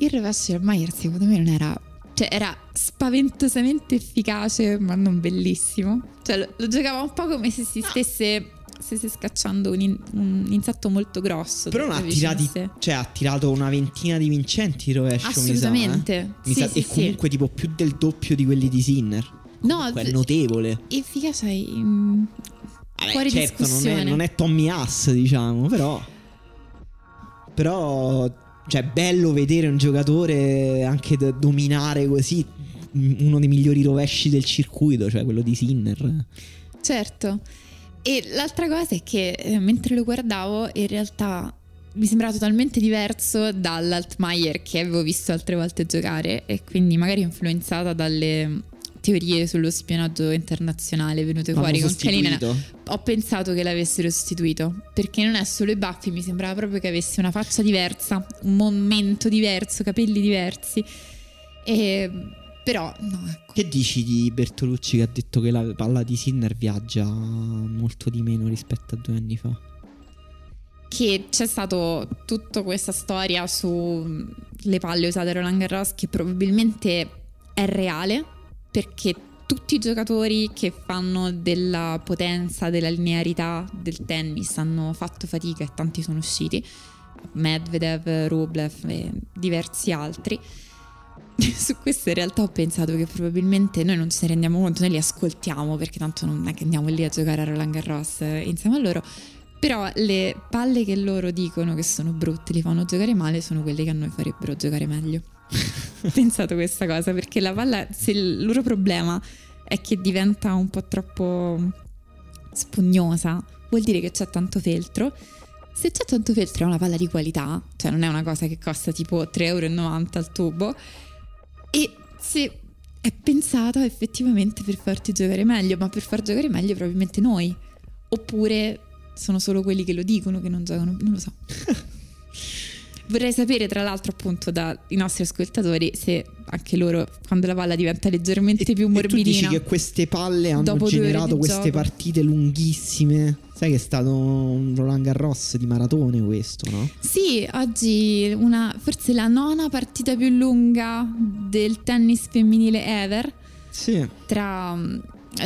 Il rovescio di Altmaier secondo me non era, cioè era spaventosamente efficace ma non bellissimo, cioè lo, lo giocava un po' come se si stesse se si scacciando un, in, un insetto molto grosso. Però ha, tirati, cioè, ha tirato una ventina di vincenti il rovescio. Assolutamente mi sa, eh? mi sì, sa, sì, E sì. comunque tipo più del doppio di quelli di Sinner. No, è notevole. Efficacia è um, Vabbè, fuori certo, discussione. Non è, non è Tommy Haas, diciamo. Però Però cioè è bello vedere un giocatore anche d- dominare così uno dei migliori rovesci del circuito, cioè quello di Sinner. Certo. E l'altra cosa è che eh, mentre lo guardavo in realtà mi sembrava totalmente diverso dall'Altmaier che avevo visto altre volte giocare, e quindi magari influenzata dalle teorie sullo spionaggio internazionale venute fuori con Kalina, ho pensato che l'avessero sostituito, perché non è solo i baffi, mi sembrava proprio che avesse una faccia diversa, un momento diverso, capelli diversi. E però no, ecco. Che dici di Bertolucci che ha detto che la palla di Sinner viaggia molto di meno rispetto a due anni fa? Che c'è stato tutta questa storia sulle palle usate a Roland Garros, che probabilmente è reale, perché tutti i giocatori che fanno della potenza, della linearità del tennis hanno fatto fatica e tanti sono usciti, Medvedev, Rublev e diversi altri. Su questo in realtà ho pensato che probabilmente noi non ce ne rendiamo conto, noi li ascoltiamo perché tanto non è che andiamo lì a giocare a Roland Garros insieme a loro, però le palle che loro dicono che sono brutte, li fanno giocare male, sono quelle che a noi farebbero giocare meglio. Ho pensato questa cosa, perché la palla, se il loro problema è che diventa un po' troppo spugnosa, vuol dire che c'è tanto feltro. Se c'è tanto feltro è una palla di qualità, cioè non è una cosa che costa tipo tre e novanta euro al tubo, e se è pensata effettivamente per farti giocare meglio, ma per far giocare meglio probabilmente noi, oppure sono solo quelli che lo dicono che non giocano, non lo so. Vorrei sapere tra l'altro appunto dai nostri ascoltatori se anche loro, quando la palla diventa leggermente e, più morbidina. E tu dici che queste palle hanno generato queste gioco. partite lunghissime. Sai che è stato un Roland Garros di maratone questo, no? Sì, oggi una, forse la nona partita più lunga del tennis femminile ever. Sì. Tra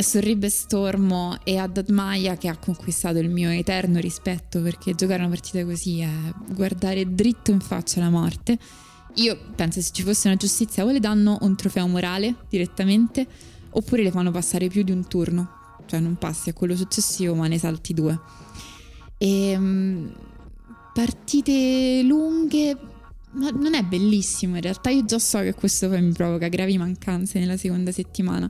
Sorribe Stormo e Altmaier, che ha conquistato il mio eterno rispetto, perché giocare una partita così è guardare dritto in faccia la morte. Io penso, se ci fosse una giustizia, o le danno un trofeo morale direttamente, oppure le fanno passare più di un turno. Cioè non passi a quello successivo, ma ne salti due. E, um, partite lunghe, ma non è bellissimo in realtà. Io già so che questo poi mi provoca gravi mancanze nella seconda settimana.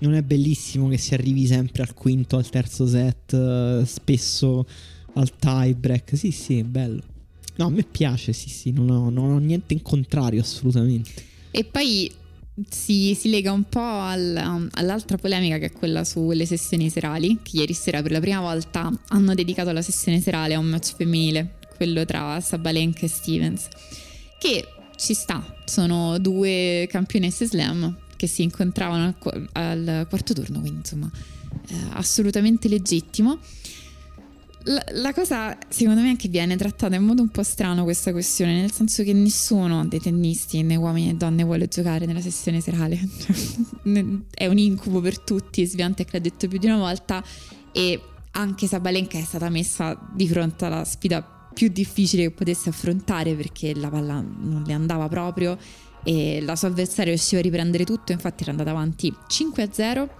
Non è bellissimo che si arrivi sempre al quinto, al terzo set, spesso al tie break. Sì, sì, è bello. No, a me piace, sì, sì, non ho, non ho niente in contrario, assolutamente. E poi si, si lega un po' al, um, all'altra polemica, che è quella sulle sessioni serali, che ieri sera per la prima volta hanno dedicato la sessione serale a un match femminile, quello tra Sabalenka e Stevens, che ci sta, sono due campionesse slam che si incontravano al, al quarto turno, quindi insomma eh, assolutamente legittimo. La, la cosa secondo me è che viene trattata in modo un po' strano questa questione, nel senso che nessuno dei tennisti, né uomini né donne, vuole giocare nella sessione serale. È un incubo per tutti, Świątek l'ha detto più di una volta, e anche Sabalenka è stata messa di fronte alla sfida più difficile che potesse affrontare, perché la palla non le andava proprio e la sua avversaria riusciva a riprendere tutto. Infatti era andata avanti cinque a zero,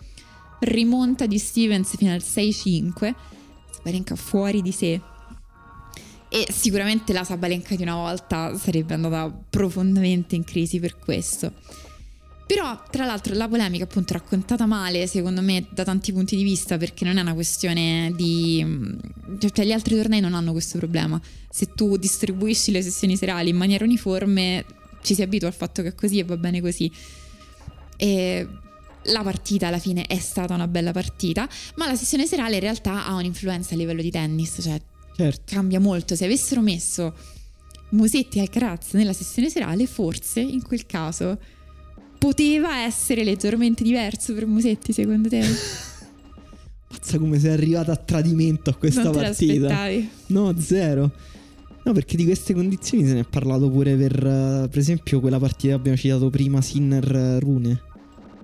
rimonta di Stevens fino al sei a cinque, Sabalenka fuori di sé, e sicuramente la Sabalenka di una volta sarebbe andata profondamente in crisi per questo. Però tra l'altro la polemica, appunto, raccontata male secondo me da tanti punti di vista, perché non è una questione di... cioè gli altri tornei non hanno questo problema. Se tu distribuisci le sessioni serali in maniera uniforme ci si abitua al fatto che è così e va bene così. E la partita alla fine è stata una bella partita, ma la sessione serale in realtà ha un'influenza a livello di tennis, cioè certo, cambia molto. Se avessero messo Musetti e Alcaraz nella sessione serale, forse in quel caso poteva essere leggermente diverso per Musetti, secondo te? Pazza come sei arrivata a tradimento a questa non te partita. No, zero. No, perché di queste condizioni se ne è parlato pure per, uh, per esempio, quella partita che abbiamo citato prima, Sinner-Rune.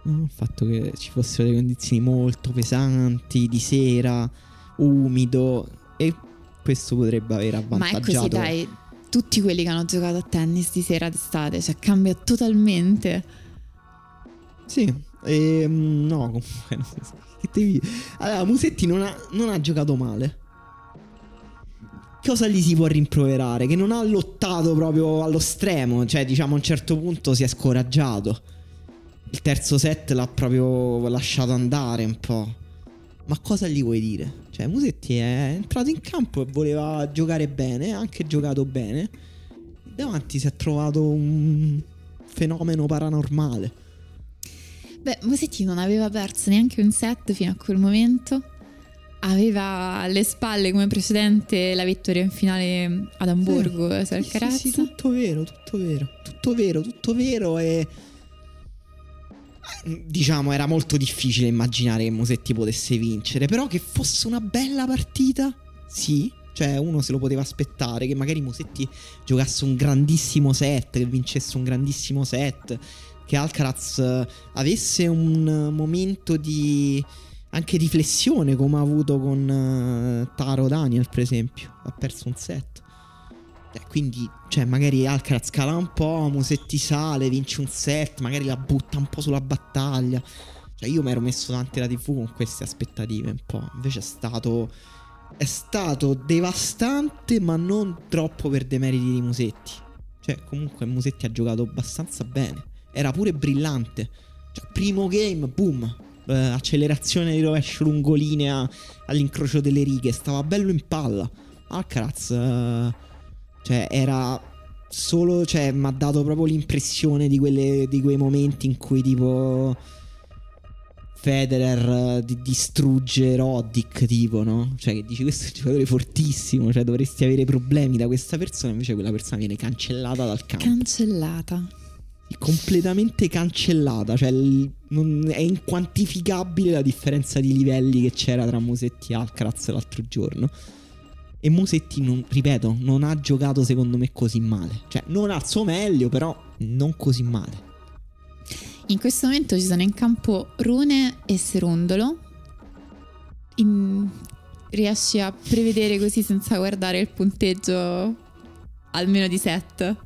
No? Il fatto che ci fossero delle condizioni molto pesanti, di sera, umido, e questo potrebbe aver avvantaggiato. Ma è così, dai, tutti quelli che hanno giocato a tennis di sera d'estate, cioè cambia totalmente. Sì, e, no, comunque, non so, che devi... Allora, Musetti non ha, non ha giocato male. Cosa gli si può rimproverare? Che non ha lottato proprio allo stremo, cioè diciamo a un certo punto si è scoraggiato. Il terzo set l'ha proprio lasciato andare un po'. Ma cosa gli vuoi dire? Cioè Musetti è entrato in campo e voleva giocare bene, ha anche giocato bene. Davanti si è trovato un fenomeno paranormale. Beh, Musetti non aveva perso neanche un set fino a quel momento. Aveva alle spalle come precedente la vittoria in finale ad Amburgo, vero, su Alcaraz. Sì, sì, sì, tutto vero, tutto vero, tutto vero, tutto vero. E diciamo era molto difficile immaginare che Musetti potesse vincere, però che fosse una bella partita, sì, cioè uno se lo poteva aspettare, che magari Musetti giocasse un grandissimo set, che vincesse un grandissimo set, che Alcaraz avesse un momento di... anche riflessione, come ha avuto con uh, Taro Daniel, per esempio. Ha perso un set. Eh, quindi, cioè, magari Alcaraz cala un po', Musetti sale, vince un set, magari la butta un po' sulla battaglia. Cioè, io mi ero messo davanti alla tivù con queste aspettative un po'. Invece è stato... è stato devastante, ma non troppo per demeriti di Musetti. Cioè comunque Musetti ha giocato abbastanza bene, era pure brillante, cioè, primo game, boom, eh, accelerazione di rovescio lungolinea all'incrocio delle righe, stava bello in palla. Alcaraz eh, cioè era solo, cioè mi ha dato proprio l'impressione di, quelle, di quei momenti in cui tipo Federer eh, distrugge Roddick, tipo, no? Cioè che dici questo è un giocatore fortissimo, cioè dovresti avere problemi da questa persona, invece quella persona viene cancellata dal campo. Cancellata. Completamente cancellata, cioè non, è inquantificabile la differenza di livelli che c'era tra Musetti e Alcaraz l'altro giorno. E Musetti, non, ripeto, non ha giocato secondo me così male, cioè non al suo meglio, però non così male. In questo momento ci sono in campo Rune e Cerúndolo. In... Riesci a prevedere così senza guardare il punteggio almeno di set?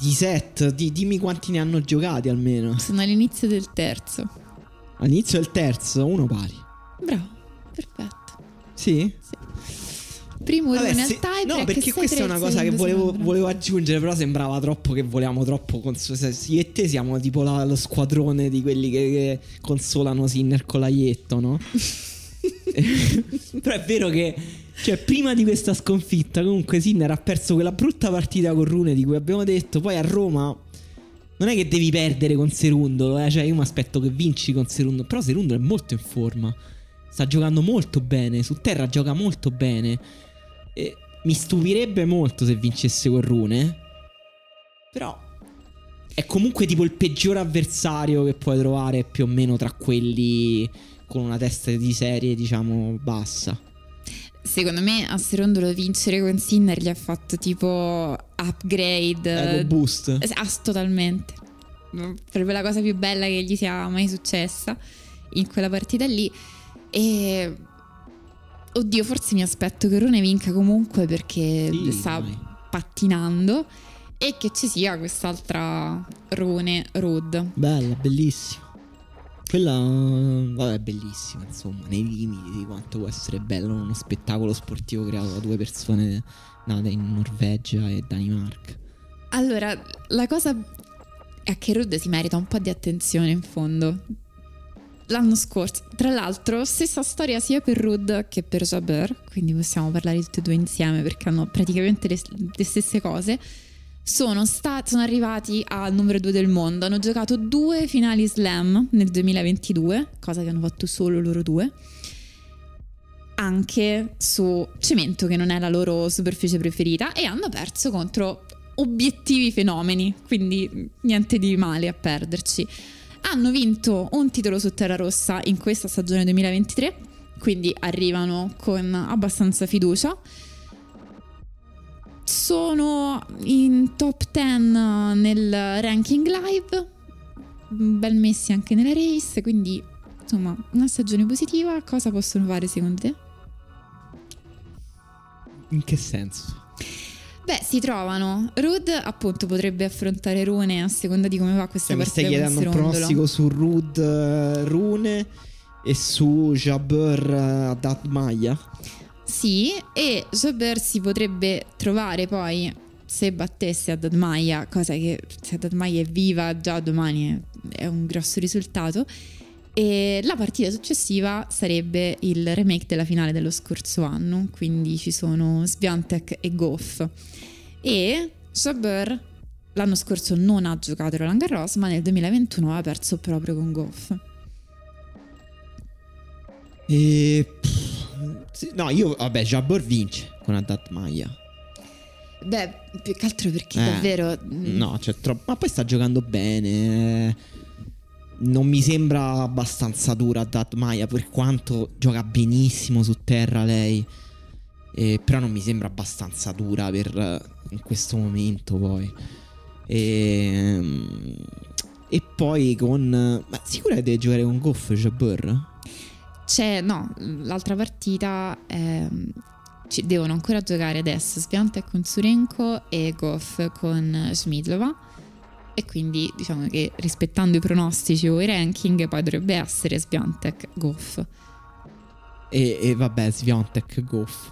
Di set, di, dimmi quanti ne hanno giocati almeno. Sono all'inizio del terzo. All'inizio del terzo, uno pari. Bravo, perfetto. Sì? Sì. Primo Vabbè, Rune se, al tie. No, perché questa è una cosa che volevo, volevo aggiungere, però sembrava troppo che volevamo troppo consolare. Io e te siamo tipo la, lo squadrone di quelli che, che consolano Sinner con l'aietto, no? Però è vero che, cioè, prima di questa sconfitta comunque Sinner ha perso quella brutta partita con Rune di cui abbiamo detto. Poi a Roma non è che devi perdere con Cerúndolo, eh? Cioè io mi aspetto che vinci con Cerúndolo, però Cerúndolo è molto in forma, sta giocando molto bene, su terra gioca molto bene e mi stupirebbe molto se vincesse con Rune, però è comunque tipo il peggior avversario che puoi trovare più o meno tra quelli con una testa di serie, diciamo, bassa. Secondo me a Cerúndolo vincere con Sinner gli ha fatto tipo upgrade, ego boost. As- totalmente. Proprio la cosa più bella che gli sia mai successa in quella partita lì. E oddio, forse mi aspetto che Rune vinca comunque, perché sì, sta vai. pattinando, e che ci sia quest'altra Rune Road. Bella, bellissima. Quella, vabbè, è bellissima, insomma, nei limiti di quanto può essere bello uno spettacolo sportivo creato da due persone nate in Norvegia e Danimarca. Allora, la cosa è che Rudd si merita un po' di attenzione, in fondo. L'anno scorso, tra l'altro, stessa storia sia per Rudd che per Jabeur, quindi possiamo parlare tutti e due insieme perché hanno praticamente le, le stesse cose. Sono, stati, sono arrivati al numero due del mondo, hanno giocato due finali slam nel duemilaventidue, cosa che hanno fatto solo loro due, anche su cemento che non è la loro superficie preferita, e hanno perso contro obiettivi fenomeni, quindi niente di male a perderci. Hanno vinto un titolo su terra rossa in questa stagione duemilaventitré, quindi arrivano con abbastanza fiducia. Sono in top dieci nel ranking live, ben messi anche nella race, quindi insomma una stagione positiva. Cosa possono fare secondo te? In che senso? Beh, si trovano Rudd, appunto, potrebbe affrontare Rune a seconda di come va questa cioè, partita. Mi stai chiedendo un pronostico su Rudd Rune e su Jabeur Altmaier? Sì, e Jabeur si potrebbe trovare poi, se battesse ad Altmaier, cosa che se ad Altmaier è viva già domani è un grosso risultato, e la partita successiva sarebbe il remake della finale dello scorso anno, quindi ci sono Świątek e Gauff. E Jabeur l'anno scorso non ha giocato Roland Garros, ma nel duemilaventuno ha perso proprio con Gauff. E... No, io, vabbè, Jabeur vince con Altmaier. Beh, più che altro perché eh, davvero no, c'è cioè, troppo. Ma poi sta giocando bene. Non mi sembra abbastanza dura Altmaier, per quanto gioca benissimo su terra lei, eh, però non mi sembra abbastanza dura per in questo momento poi. E, e poi con ma sicura che deve giocare con Gauff Jabeur? C'è, no, l'altra partita ehm, ci devono ancora giocare adesso Świątek con Tsurenko e Gauff con Smidlova, e quindi diciamo che rispettando i pronostici o i ranking poi dovrebbe essere Świątek Gauff e, e vabbè Świątek Gauff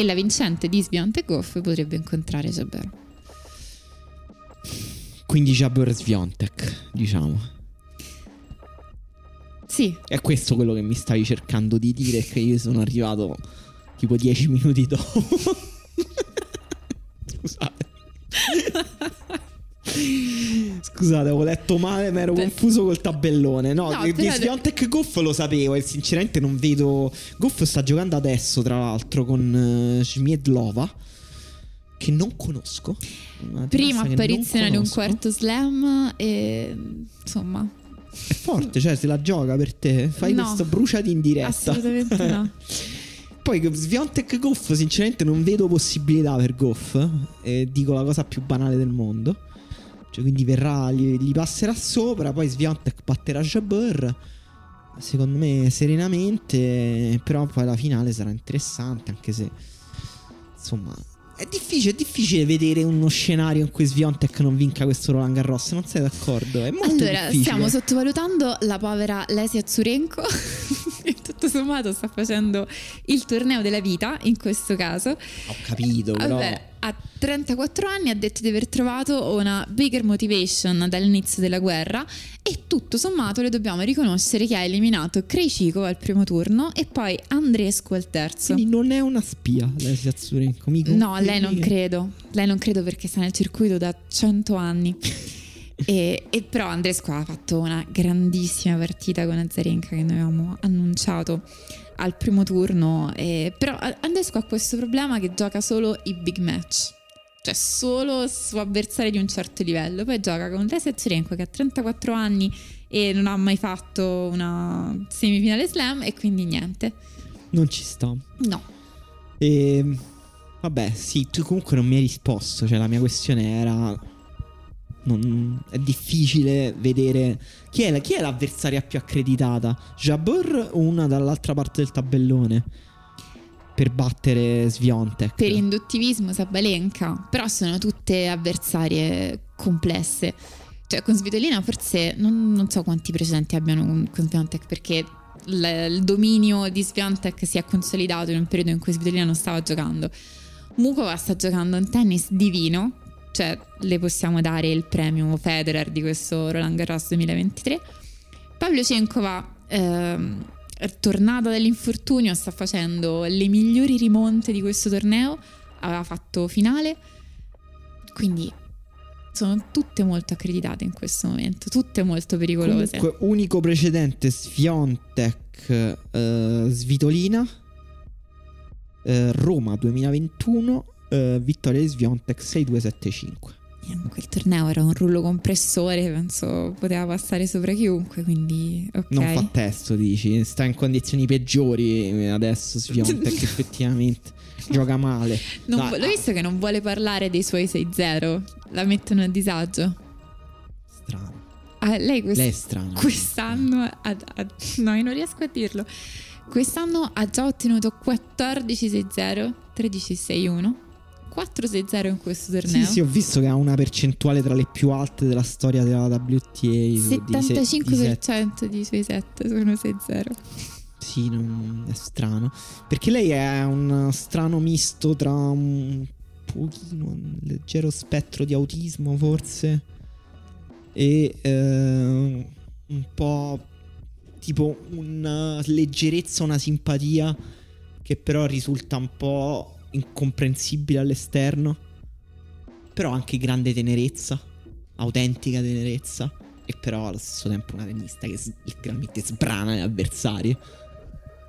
e la vincente di Świątek Gauff potrebbe incontrare Jabeur. Quindi Jabeur Świątek, diciamo. Sì. È questo quello che mi stavi cercando di dire, che io sono arrivato tipo dieci minuti dopo. Scusate. Scusate, avevo letto male, ma ero Beh. confuso col tabellone. No, no di Świątek Gauff lo sapevo e sinceramente non vedo. Gauff sta giocando adesso, tra l'altro, con uh, Smedlova, che non conosco. Prima apparizione in un quarto slam e insomma... È forte, cioè se la gioca per te. Fai no, questo bruciati in diretta. Assolutamente no. Poi Świątek Gauff sinceramente non vedo possibilità per Gauff, eh, dico la cosa più banale del mondo, cioè, quindi verrà, gli, gli passerà sopra. Poi Świątek batterà Jabeur, secondo me serenamente. Però poi la finale sarà interessante, anche se insomma è difficile, è difficile vedere uno scenario in cui Świątek non vinca questo Roland Garros. Non sei d'accordo? È molto allora, difficile. Stiamo sottovalutando la povera Lesia Tsurenko che tutto sommato sta facendo il torneo della vita in questo caso. Ho capito, però vabbè, a trentaquattro anni ha detto di aver trovato una bigger motivation dall'inizio della guerra e tutto sommato le dobbiamo riconoscere che ha eliminato Krejcikova al primo turno e poi Andreescu al terzo. Quindi non è una spia Lesia Tsurenko? No, lei non credo, lei non credo perché sta nel circuito da cento anni. E, e però Andreescu ha fatto una grandissima partita con Azarenka, che noi avevamo annunciato al primo turno, eh, però Andreescu ha questo problema che gioca solo i big match, cioè solo su avversari di un certo livello. Poi gioca con Lesia Tsurenko che ha trentaquattro anni e non ha mai fatto una semifinale slam e quindi niente, non ci sta. No. E, vabbè, sì, tu comunque non mi hai risposto, cioè la mia questione era... Non, è difficile vedere chi è, la, chi è l'avversaria più accreditata, Jabeur o una dall'altra parte del tabellone per battere Świątek? Per induttivismo Sabalenka, però sono tutte avversarie complesse, cioè con Svitolina forse non, non so quanti precedenti abbiano con Świątek, perché l, il dominio di Świątek si è consolidato in un periodo in cui Svitolina non stava giocando. Mukova sta giocando un tennis divino, cioè le possiamo dare il premio Federer di questo Roland Garros duemilaventitré. Pavlyuchenkova, ehm, tornata dall'infortunio, sta facendo le migliori rimonte di questo torneo, aveva fatto finale, quindi sono tutte molto accreditate in questo momento, tutte molto pericolose. Comunque, unico precedente Świątek, eh, Svitolina, eh, Roma duemilaventuno, Uh, vittoria di Świątek sei due sette cinque. Quel torneo era un rullo compressore, penso poteva passare sopra chiunque, quindi okay. Non fa testo, dici, sta in condizioni peggiori adesso Świątek effettivamente gioca male. Non, l'ho visto che non vuole parlare dei suoi sei zero, la mettono a disagio. Strano. Ah, lei, quest- lei è strano. Quest'anno ha, ha, no, io non riesco a dirlo. Quest'anno ha già ottenuto quattordici sei zero, tredici sei uno, quattro sei zero in questo torneo. Sì, sì, ho visto che ha una percentuale tra le più alte della storia della W T A. settantacinque percento dei suoi set sono sei zero. Sì, non, è strano, perché lei è un strano misto tra un pochino, un leggero spettro di autismo forse, e eh, un po' tipo una leggerezza, una simpatia che però risulta un po' incomprensibile all'esterno, però anche grande tenerezza, autentica tenerezza, e però allo stesso tempo una tennista che letteralmente sbrana le avversarie.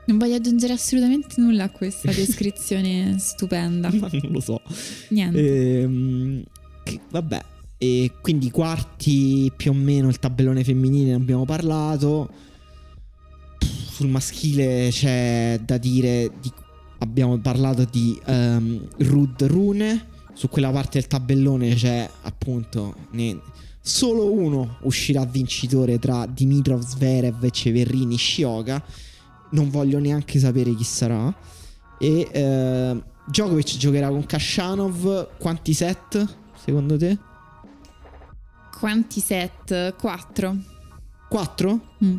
Non voglio aggiungere assolutamente nulla a questa descrizione stupenda. Ma non lo so. Niente. Ehm, che, vabbè, e quindi quarti più o meno il tabellone femminile ne abbiamo parlato. Sul maschile c'è da dire di, abbiamo parlato di um, Rud Rune. Su quella parte del tabellone c'è appunto ne, solo uno uscirà vincitore tra Dimitrov, Zverev e Ceverrini Shioka. Non voglio neanche sapere chi sarà. E uh, Djokovic giocherà con Khachanov. Quanti set secondo te? Quanti set? quattro. quattro? Mm.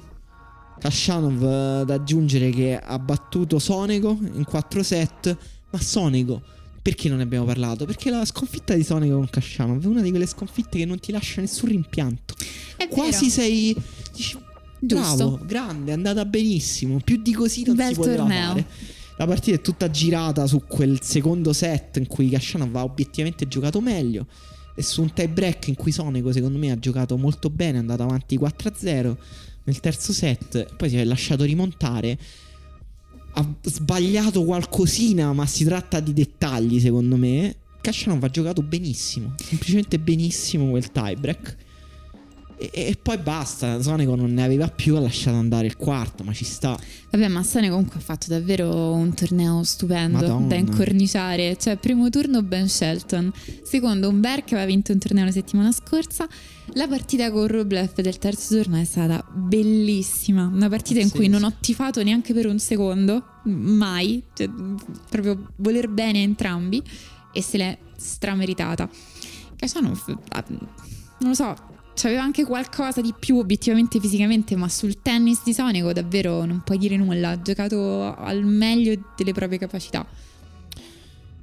Khachanov, da aggiungere che ha battuto Sonego in quattro set, Ma Sonego, perché non ne abbiamo parlato? Perché la sconfitta di Sonego con Khachanov è una di quelle sconfitte che non ti lascia nessun rimpianto. È Quasi vero. sei... Dici, bravo, grande, è andata benissimo. Più di così non Bel si poteva torneo. fare. La partita è tutta girata su quel secondo set in cui Khachanov ha obiettivamente giocato meglio, e su un tie break in cui Sonego secondo me ha giocato molto bene, è andato avanti quattro a zero nel terzo set, poi si è lasciato rimontare. Ha sbagliato qualcosina, ma si tratta di dettagli secondo me. Khachanov ha giocato benissimo, semplicemente benissimo quel tie break. E, e poi basta, Sonego non ne aveva più, ha lasciato andare il quarto, ma ci sta. Vabbè, ma Sonego comunque ha fatto davvero un torneo stupendo, Madonna. da incorniciare. Cioè, primo turno Ben Shelton, secondo Umber che aveva vinto un torneo la settimana scorsa. La partita con Rublev del terzo turno è stata bellissima, una partita Pazzesco. in cui non ho tifato neanche per un secondo, mai, cioè, proprio voler bene a entrambi, e se l'è strameritata. Khachanov, non lo so, c'aveva anche qualcosa di più obiettivamente fisicamente, ma sul tennis di Sonego davvero non puoi dire nulla, ha giocato al meglio delle proprie capacità.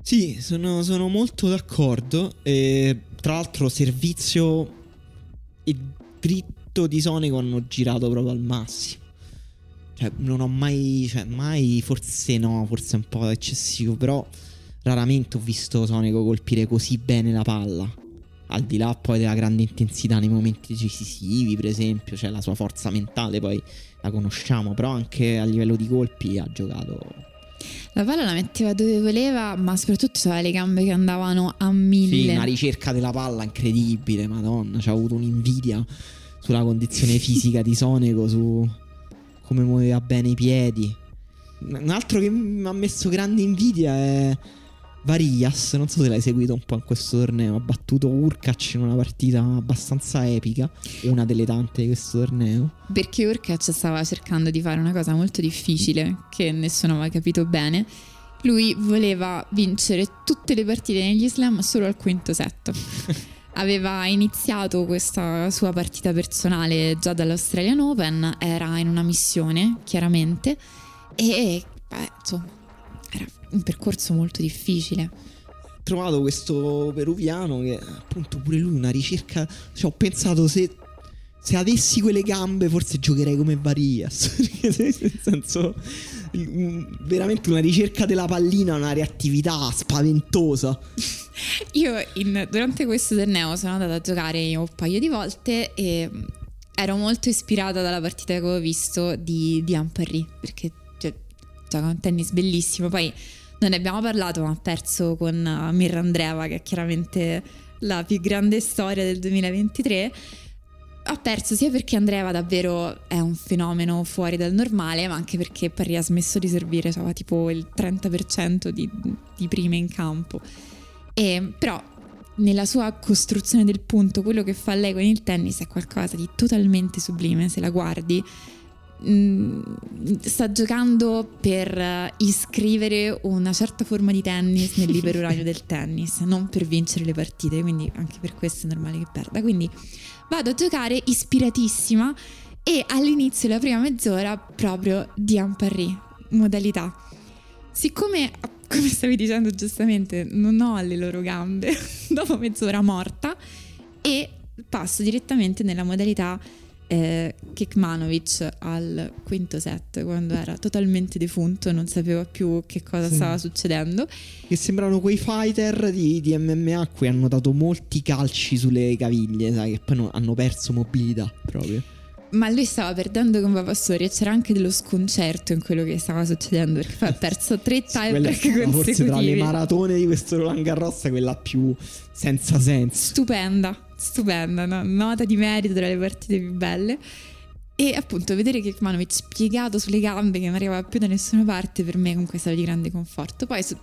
Sì, sono, sono molto d'accordo, e tra l'altro servizio e dritto di Sonego hanno girato proprio al massimo. Cioè, non ho mai, cioè mai, forse no, forse è un po' eccessivo, però raramente ho visto Sonego colpire così bene la palla. Al di là poi della grande intensità nei momenti decisivi, per esempio, cioè la sua forza mentale poi la conosciamo, però anche a livello di colpi ha giocato. La palla la metteva dove voleva, ma soprattutto aveva le gambe che andavano a mille. Sì, una ricerca della palla incredibile, Madonna, c'ha avuto un'invidia sulla condizione fisica di Sonego, su come muoveva bene i piedi. Un altro che mi ha messo grande invidia è Varillas, non so se l'hai seguito un po' in questo torneo, ha battuto Urkac in una partita abbastanza epica, una delle tante di questo torneo. Perché Urkac stava cercando di fare una cosa molto difficile, che nessuno aveva capito bene. Lui voleva vincere tutte le partite negli slam solo al quinto set. Aveva iniziato questa sua partita personale già dall'Australian Open, era in una missione, chiaramente, e beh, insomma, era un percorso molto difficile. Ho trovato questo peruviano che appunto pure lui una ricerca, cioè ho pensato se, se avessi quelle gambe forse giocherei come Varillas, nel senso veramente una ricerca della pallina, una reattività spaventosa. Io in, durante questo torneo sono andata a giocare un paio di volte e ero molto ispirata dalla partita che avevo visto di, di Ampari, perché gioca un tennis bellissimo. Poi non ne abbiamo parlato, ma ha perso con Mirrandreeva, che è chiaramente la più grande storia del duemilaventitré. Ha perso sia perché Andreeva davvero è un fenomeno fuori dal normale, ma anche perché Parry ha smesso di servire, cioè, tipo il trenta per cento di, di prime in campo. E però nella sua costruzione del punto, quello che fa lei con il tennis è qualcosa di totalmente sublime. Se la guardi, sta giocando per iscrivere una certa forma di tennis nel libero orario del tennis, non per vincere le partite, quindi anche per questo è normale che perda. Quindi vado a giocare ispiratissima, e all'inizio della prima mezz'ora proprio di Ampari, modalità, siccome come stavi dicendo giustamente non ho le loro gambe dopo mezz'ora morta, e passo direttamente nella modalità Eh, Kekmanovic al quinto set, quando era totalmente defunto, non sapeva più che cosa sì. stava succedendo. Che sembrano quei fighter di, di M M A a cui hanno dato molti calci sulle caviglie, sai, che poi no, hanno perso mobilità proprio. Ma lui stava perdendo con Vavassori, e c'era anche dello sconcerto in quello che stava succedendo, perché poi ha perso tre tie break consecutivi. Forse tra le maratone di questo Roland Garros è quella più senza senso. Stupenda, stupenda, no? Nota di merito tra le partite più belle. E appunto vedere Kekmanovic spiegato sulle gambe, che non arrivava più da nessuna parte, per me comunque stava di grande conforto. Poi su,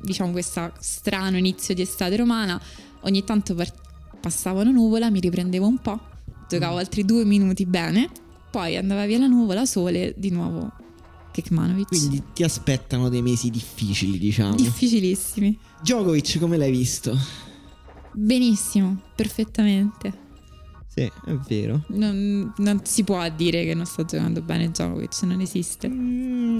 diciamo, questo strano inizio di estate romana, ogni tanto par- passava una nuvola, mi riprendevo un po', giocavo altri due minuti bene, poi andava via la nuvola, sole, di nuovo Kekmanovic. Quindi ti aspettano dei mesi difficili, diciamo. Difficilissimi. Djokovic come l'hai visto? Benissimo, perfettamente. Sì, è vero. Non, non si può dire che non sta giocando bene Djokovic, non esiste. Mm,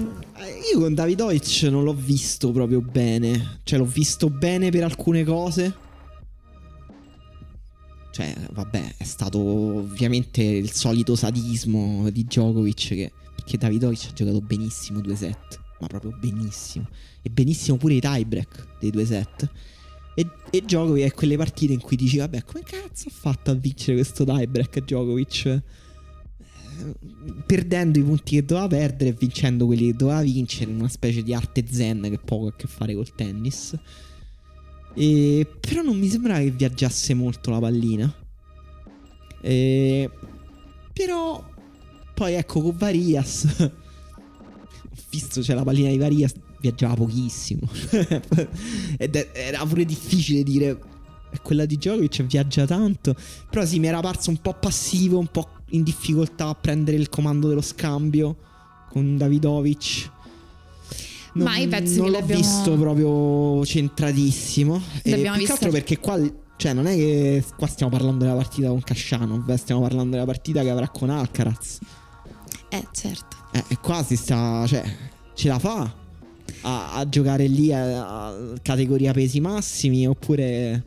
io con Davidovic non l'ho visto proprio bene. Cioè, l'ho visto bene per alcune cose. Cioè, vabbè, è stato ovviamente il solito sadismo di Djokovic, che, perché Davidovic ha giocato benissimo due set, ma proprio benissimo. E benissimo pure i tiebreak dei due set. E, e Djokovic è quelle partite in cui dici vabbè, come cazzo ha fatto a vincere questo tiebreak Djokovic, eh, perdendo i punti che doveva perdere e vincendo quelli che doveva vincere, in una specie di arte zen che poco ha a che fare col tennis. E, però non mi sembrava che viaggiasse molto la pallina, e, però poi ecco con Varias ho visto, c'è cioè, la pallina di Varias viaggiava pochissimo ed era pure difficile dire quella di Djokovic viaggia tanto, però sì, mi era parso un po' passivo, un po' in difficoltà a prendere il comando dello scambio con Davidovic. Non, ma io penso non che l'ho l'abbiamo... visto proprio centratissimo, e più che altro perché qua, cioè non è che qua stiamo parlando della partita con Khachanov, stiamo parlando della partita che avrà con Alcaraz. Eh certo. Eh, e qua si sta, cioè ce la fa A, a giocare lì a, a categoria pesi massimi, oppure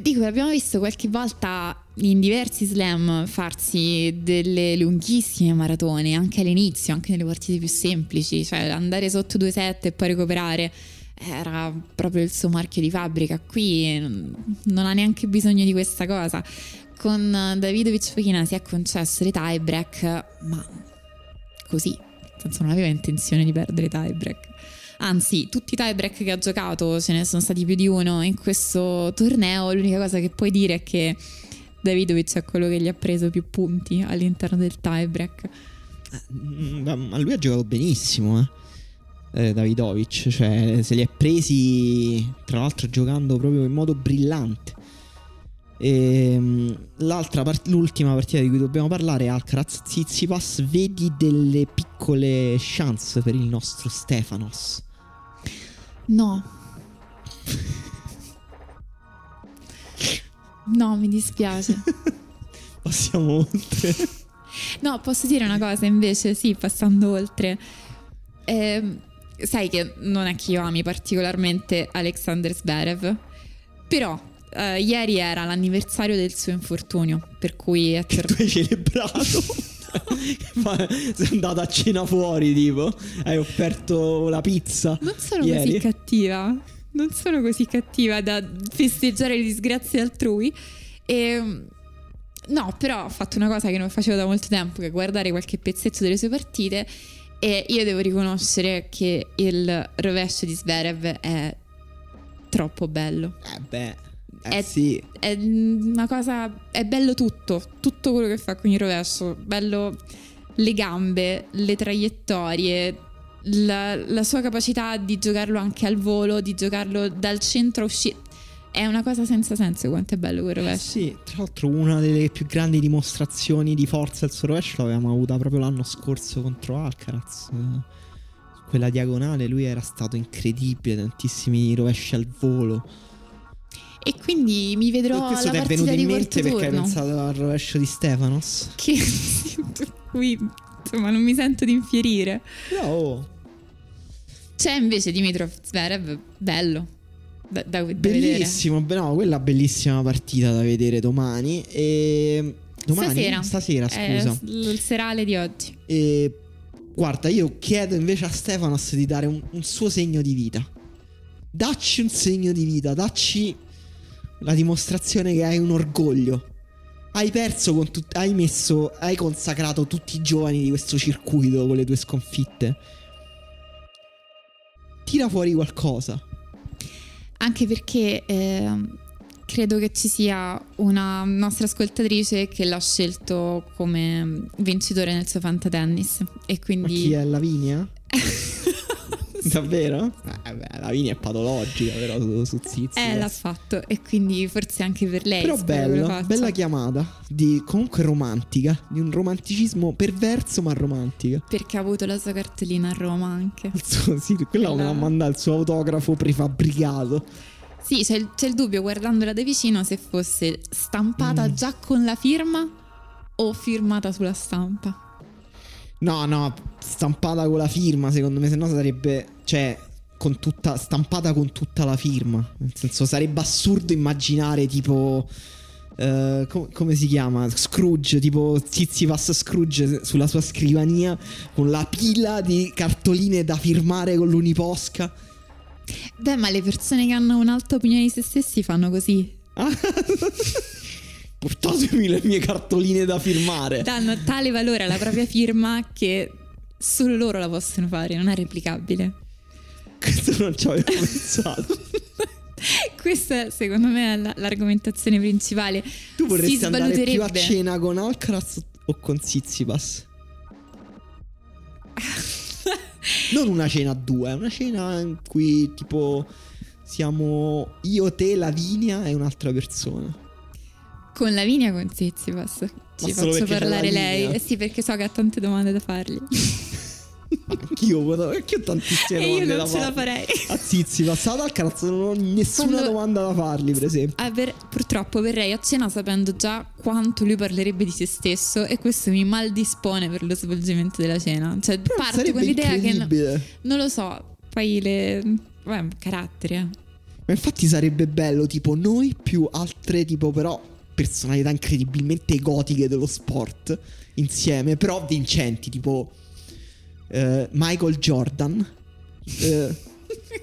dico che abbiamo visto qualche volta in diversi slam farsi delle lunghissime maratone anche all'inizio, anche nelle partite più semplici, cioè andare sotto due set e poi recuperare era proprio il suo marchio di fabbrica. Qui non ha neanche bisogno di questa cosa. Con Davidovic Fokina si è concesso dei tie break, ma così, senza, non aveva intenzione di perdere tie break. Anzi, tutti i tie break che ha giocato, ce ne sono stati più di uno in questo torneo, l'unica cosa che puoi dire è che Davidovic è quello che gli ha preso più punti all'interno del tie break. Ma lui ha giocato benissimo, eh? Eh, Davidovic, cioè se li è presi tra l'altro giocando proprio in modo brillante. E l'altra part- l'ultima partita di cui dobbiamo parlare è Alcaraz Tsitsipas. Vedi delle piccole chance per il nostro Stefanos? No. No, mi dispiace. Passiamo oltre. No, posso dire una cosa invece, sì, passando oltre. eh, Sai che non è che io ami particolarmente Alexander Zverev, però Uh, ieri era l'anniversario del suo infortunio, per cui è ter- tu hai celebrato. Sei andata a cena fuori, tipo hai offerto la pizza. Non sono ieri così cattiva, non sono così cattiva da festeggiare le disgrazie altrui. E no, però ho fatto una cosa che non facevo da molto tempo, che guardare qualche pezzetto delle sue partite, e io devo riconoscere che il rovescio di Zverev è troppo bello. Eh beh, Eh, è, sì. È una cosa, è bello tutto, tutto quello che fa con il rovescio, bello le gambe, le traiettorie, la, la sua capacità di giocarlo anche al volo, di giocarlo dal centro uscire, è una cosa senza senso quanto è bello quel rovescio. Eh sì, tra l'altro una delle più grandi dimostrazioni di forza del suo rovescio l'avevamo avuta proprio l'anno scorso contro Alcaraz. Quella diagonale lui era stato incredibile, tantissimi rovesci al volo. E quindi mi vedrò alla partita di quarto turno. Questo ti è venuto in mente perché hai pensato al rovescio di Stefanos? Che qui, insomma, non mi sento di infierire. No. C'è invece Dimitrov Zverev, bello da, da, da bellissimo, vedere. No, quella bellissima partita da vedere domani. E domani? Stasera, Stasera scusa. Il serale di oggi. E guarda, io chiedo invece a Stefanos di dare un, un suo segno di vita. Dacci un segno di vita, dacci la dimostrazione che hai un orgoglio. Hai perso con tu- hai messo, hai consacrato tutti i giovani di questo circuito con le tue sconfitte. Tira fuori qualcosa. Anche perché eh, credo che ci sia una nostra ascoltatrice che l'ha scelto come vincitore nel suo fantatennis, e quindi... Ma chi è? Lavinia? Davvero? Eh, beh, la Vini è patologica, però su, su Zizi. Eh, l'ha fatto, e quindi forse anche per lei. Però bella, bella chiamata, di, comunque romantica, di un romanticismo perverso ma romantica. Perché ha avuto la sua cartellina a Roma anche. Suo, sì, quella me l'ha mandata, il suo autografo prefabbricato. Sì, c'è il, c'è il dubbio guardandola da vicino se fosse stampata mm. già con la firma o firmata sulla stampa. No, no, stampata con la firma, secondo me, se no sarebbe, cioè, con tutta, stampata con tutta la firma. Nel senso, sarebbe assurdo immaginare tipo uh, com- come si chiama? Scrooge, tipo Tsitsipas Scrooge sulla sua scrivania con la pila di cartoline da firmare con l'uniposca. Beh, ma le persone che hanno un'alta opinione di se stessi fanno così. Portatemi le mie cartoline da firmare. Danno tale valore alla propria firma che solo loro la possono fare, non è replicabile. Questo non ci avevo pensato. Questa secondo me è la, l'argomentazione principale. Tu vorresti andare più a cena con Alcaraz o con Tsitsipas? Non una cena a due, una cena in cui tipo siamo io, te, Lavinia e un'altra persona. Con Lavinia, con Tsitsipas. Ci faccio parlare lei. Eh sì, perché so che ha tante domande da fargli. Anch'io, anch'io ho tantissime e domande da fargli. E io non ce la farei. A Tsitsipas, ad Alcaraz non ho nessuna Quando... domanda da fargli, per esempio. Ah, per... Purtroppo verrei a cena sapendo già quanto lui parlerebbe di se stesso e questo mi maldispone per lo svolgimento della cena. Cioè, però parto con l'idea che... No... Non lo so, poi le... Beh, caratteri, eh. Ma infatti sarebbe bello, tipo, noi più altre, tipo, però... personalità incredibilmente egotiche dello sport insieme, però vincenti, tipo eh, Michael Jordan, eh,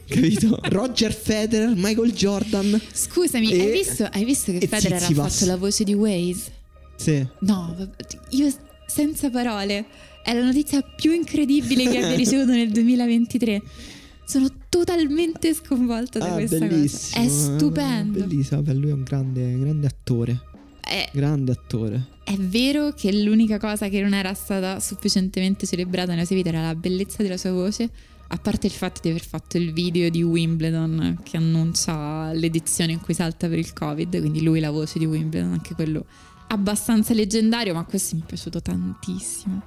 capito? Roger Federer, Michael Jordan. Scusami, e, hai, visto, hai visto che Federer ha fatto la voce di Waze? Sì. No, io senza parole. È la notizia più incredibile che abbia ricevuto nel duemilaventitré. Sono totalmente sconvolta da ah, questa bellissimo. cosa. È stupendo. Bellissimo, beh, lui è un grande, grande attore. È, grande attore. È vero che l'unica cosa che non era stata sufficientemente celebrata nella sua vita era la bellezza della sua voce, a parte il fatto di aver fatto il video di Wimbledon che annuncia l'edizione in cui salta per il Covid, quindi lui la voce di Wimbledon, anche quello abbastanza leggendario, ma questo mi è piaciuto tantissimo.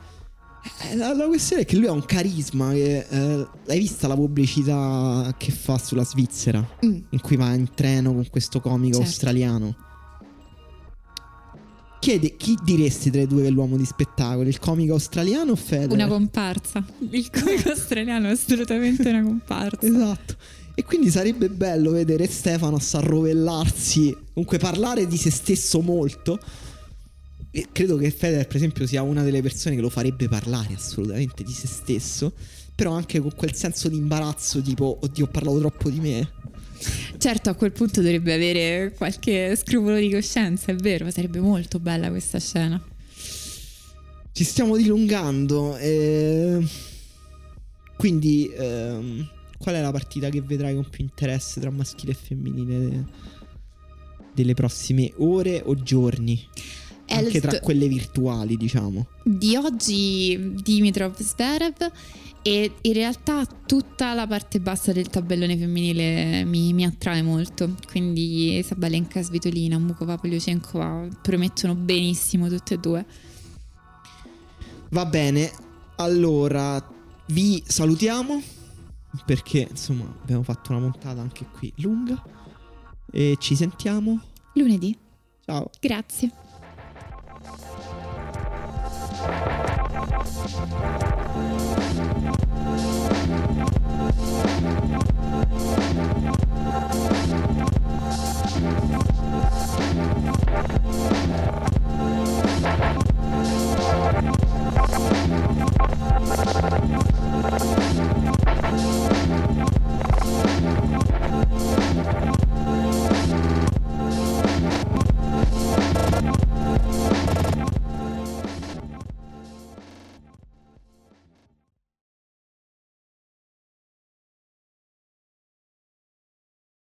La, la questione è che lui ha un carisma che, eh, l'hai vista la pubblicità che fa sulla Svizzera mm. in cui va in treno con questo comico certo. australiano? Chiede, chi diresti tra i due che è l'uomo di spettacolo? Il comico australiano o Federer? Una comparsa. Il comico australiano è assolutamente una comparsa. Esatto. E quindi sarebbe bello vedere Stefano s'arrovellarsi, comunque parlare di se stesso molto. Credo che Federer, per esempio, sia una delle persone che lo farebbe parlare assolutamente di se stesso, però anche con quel senso di imbarazzo tipo oddio, ho parlato troppo di me. Certo, a quel punto dovrebbe avere qualche scrupolo di coscienza, è vero, sarebbe molto bella questa scena. Ci stiamo dilungando, eh... quindi ehm, qual è la partita che vedrai con più interesse tra maschile e femminile delle prossime ore o giorni? Anche tra quelle virtuali, diciamo. Di oggi Dimitrov Zverev. E in realtà tutta la parte bassa del tabellone femminile mi, mi attrae molto. Quindi Sabalenka, Svitolina, Mukova, Poliocenkova promettono benissimo tutte e due. Va bene, allora vi salutiamo, perché insomma abbiamo fatto una montata anche qui lunga. E ci sentiamo lunedì. Ciao. Grazie. We'll be right back.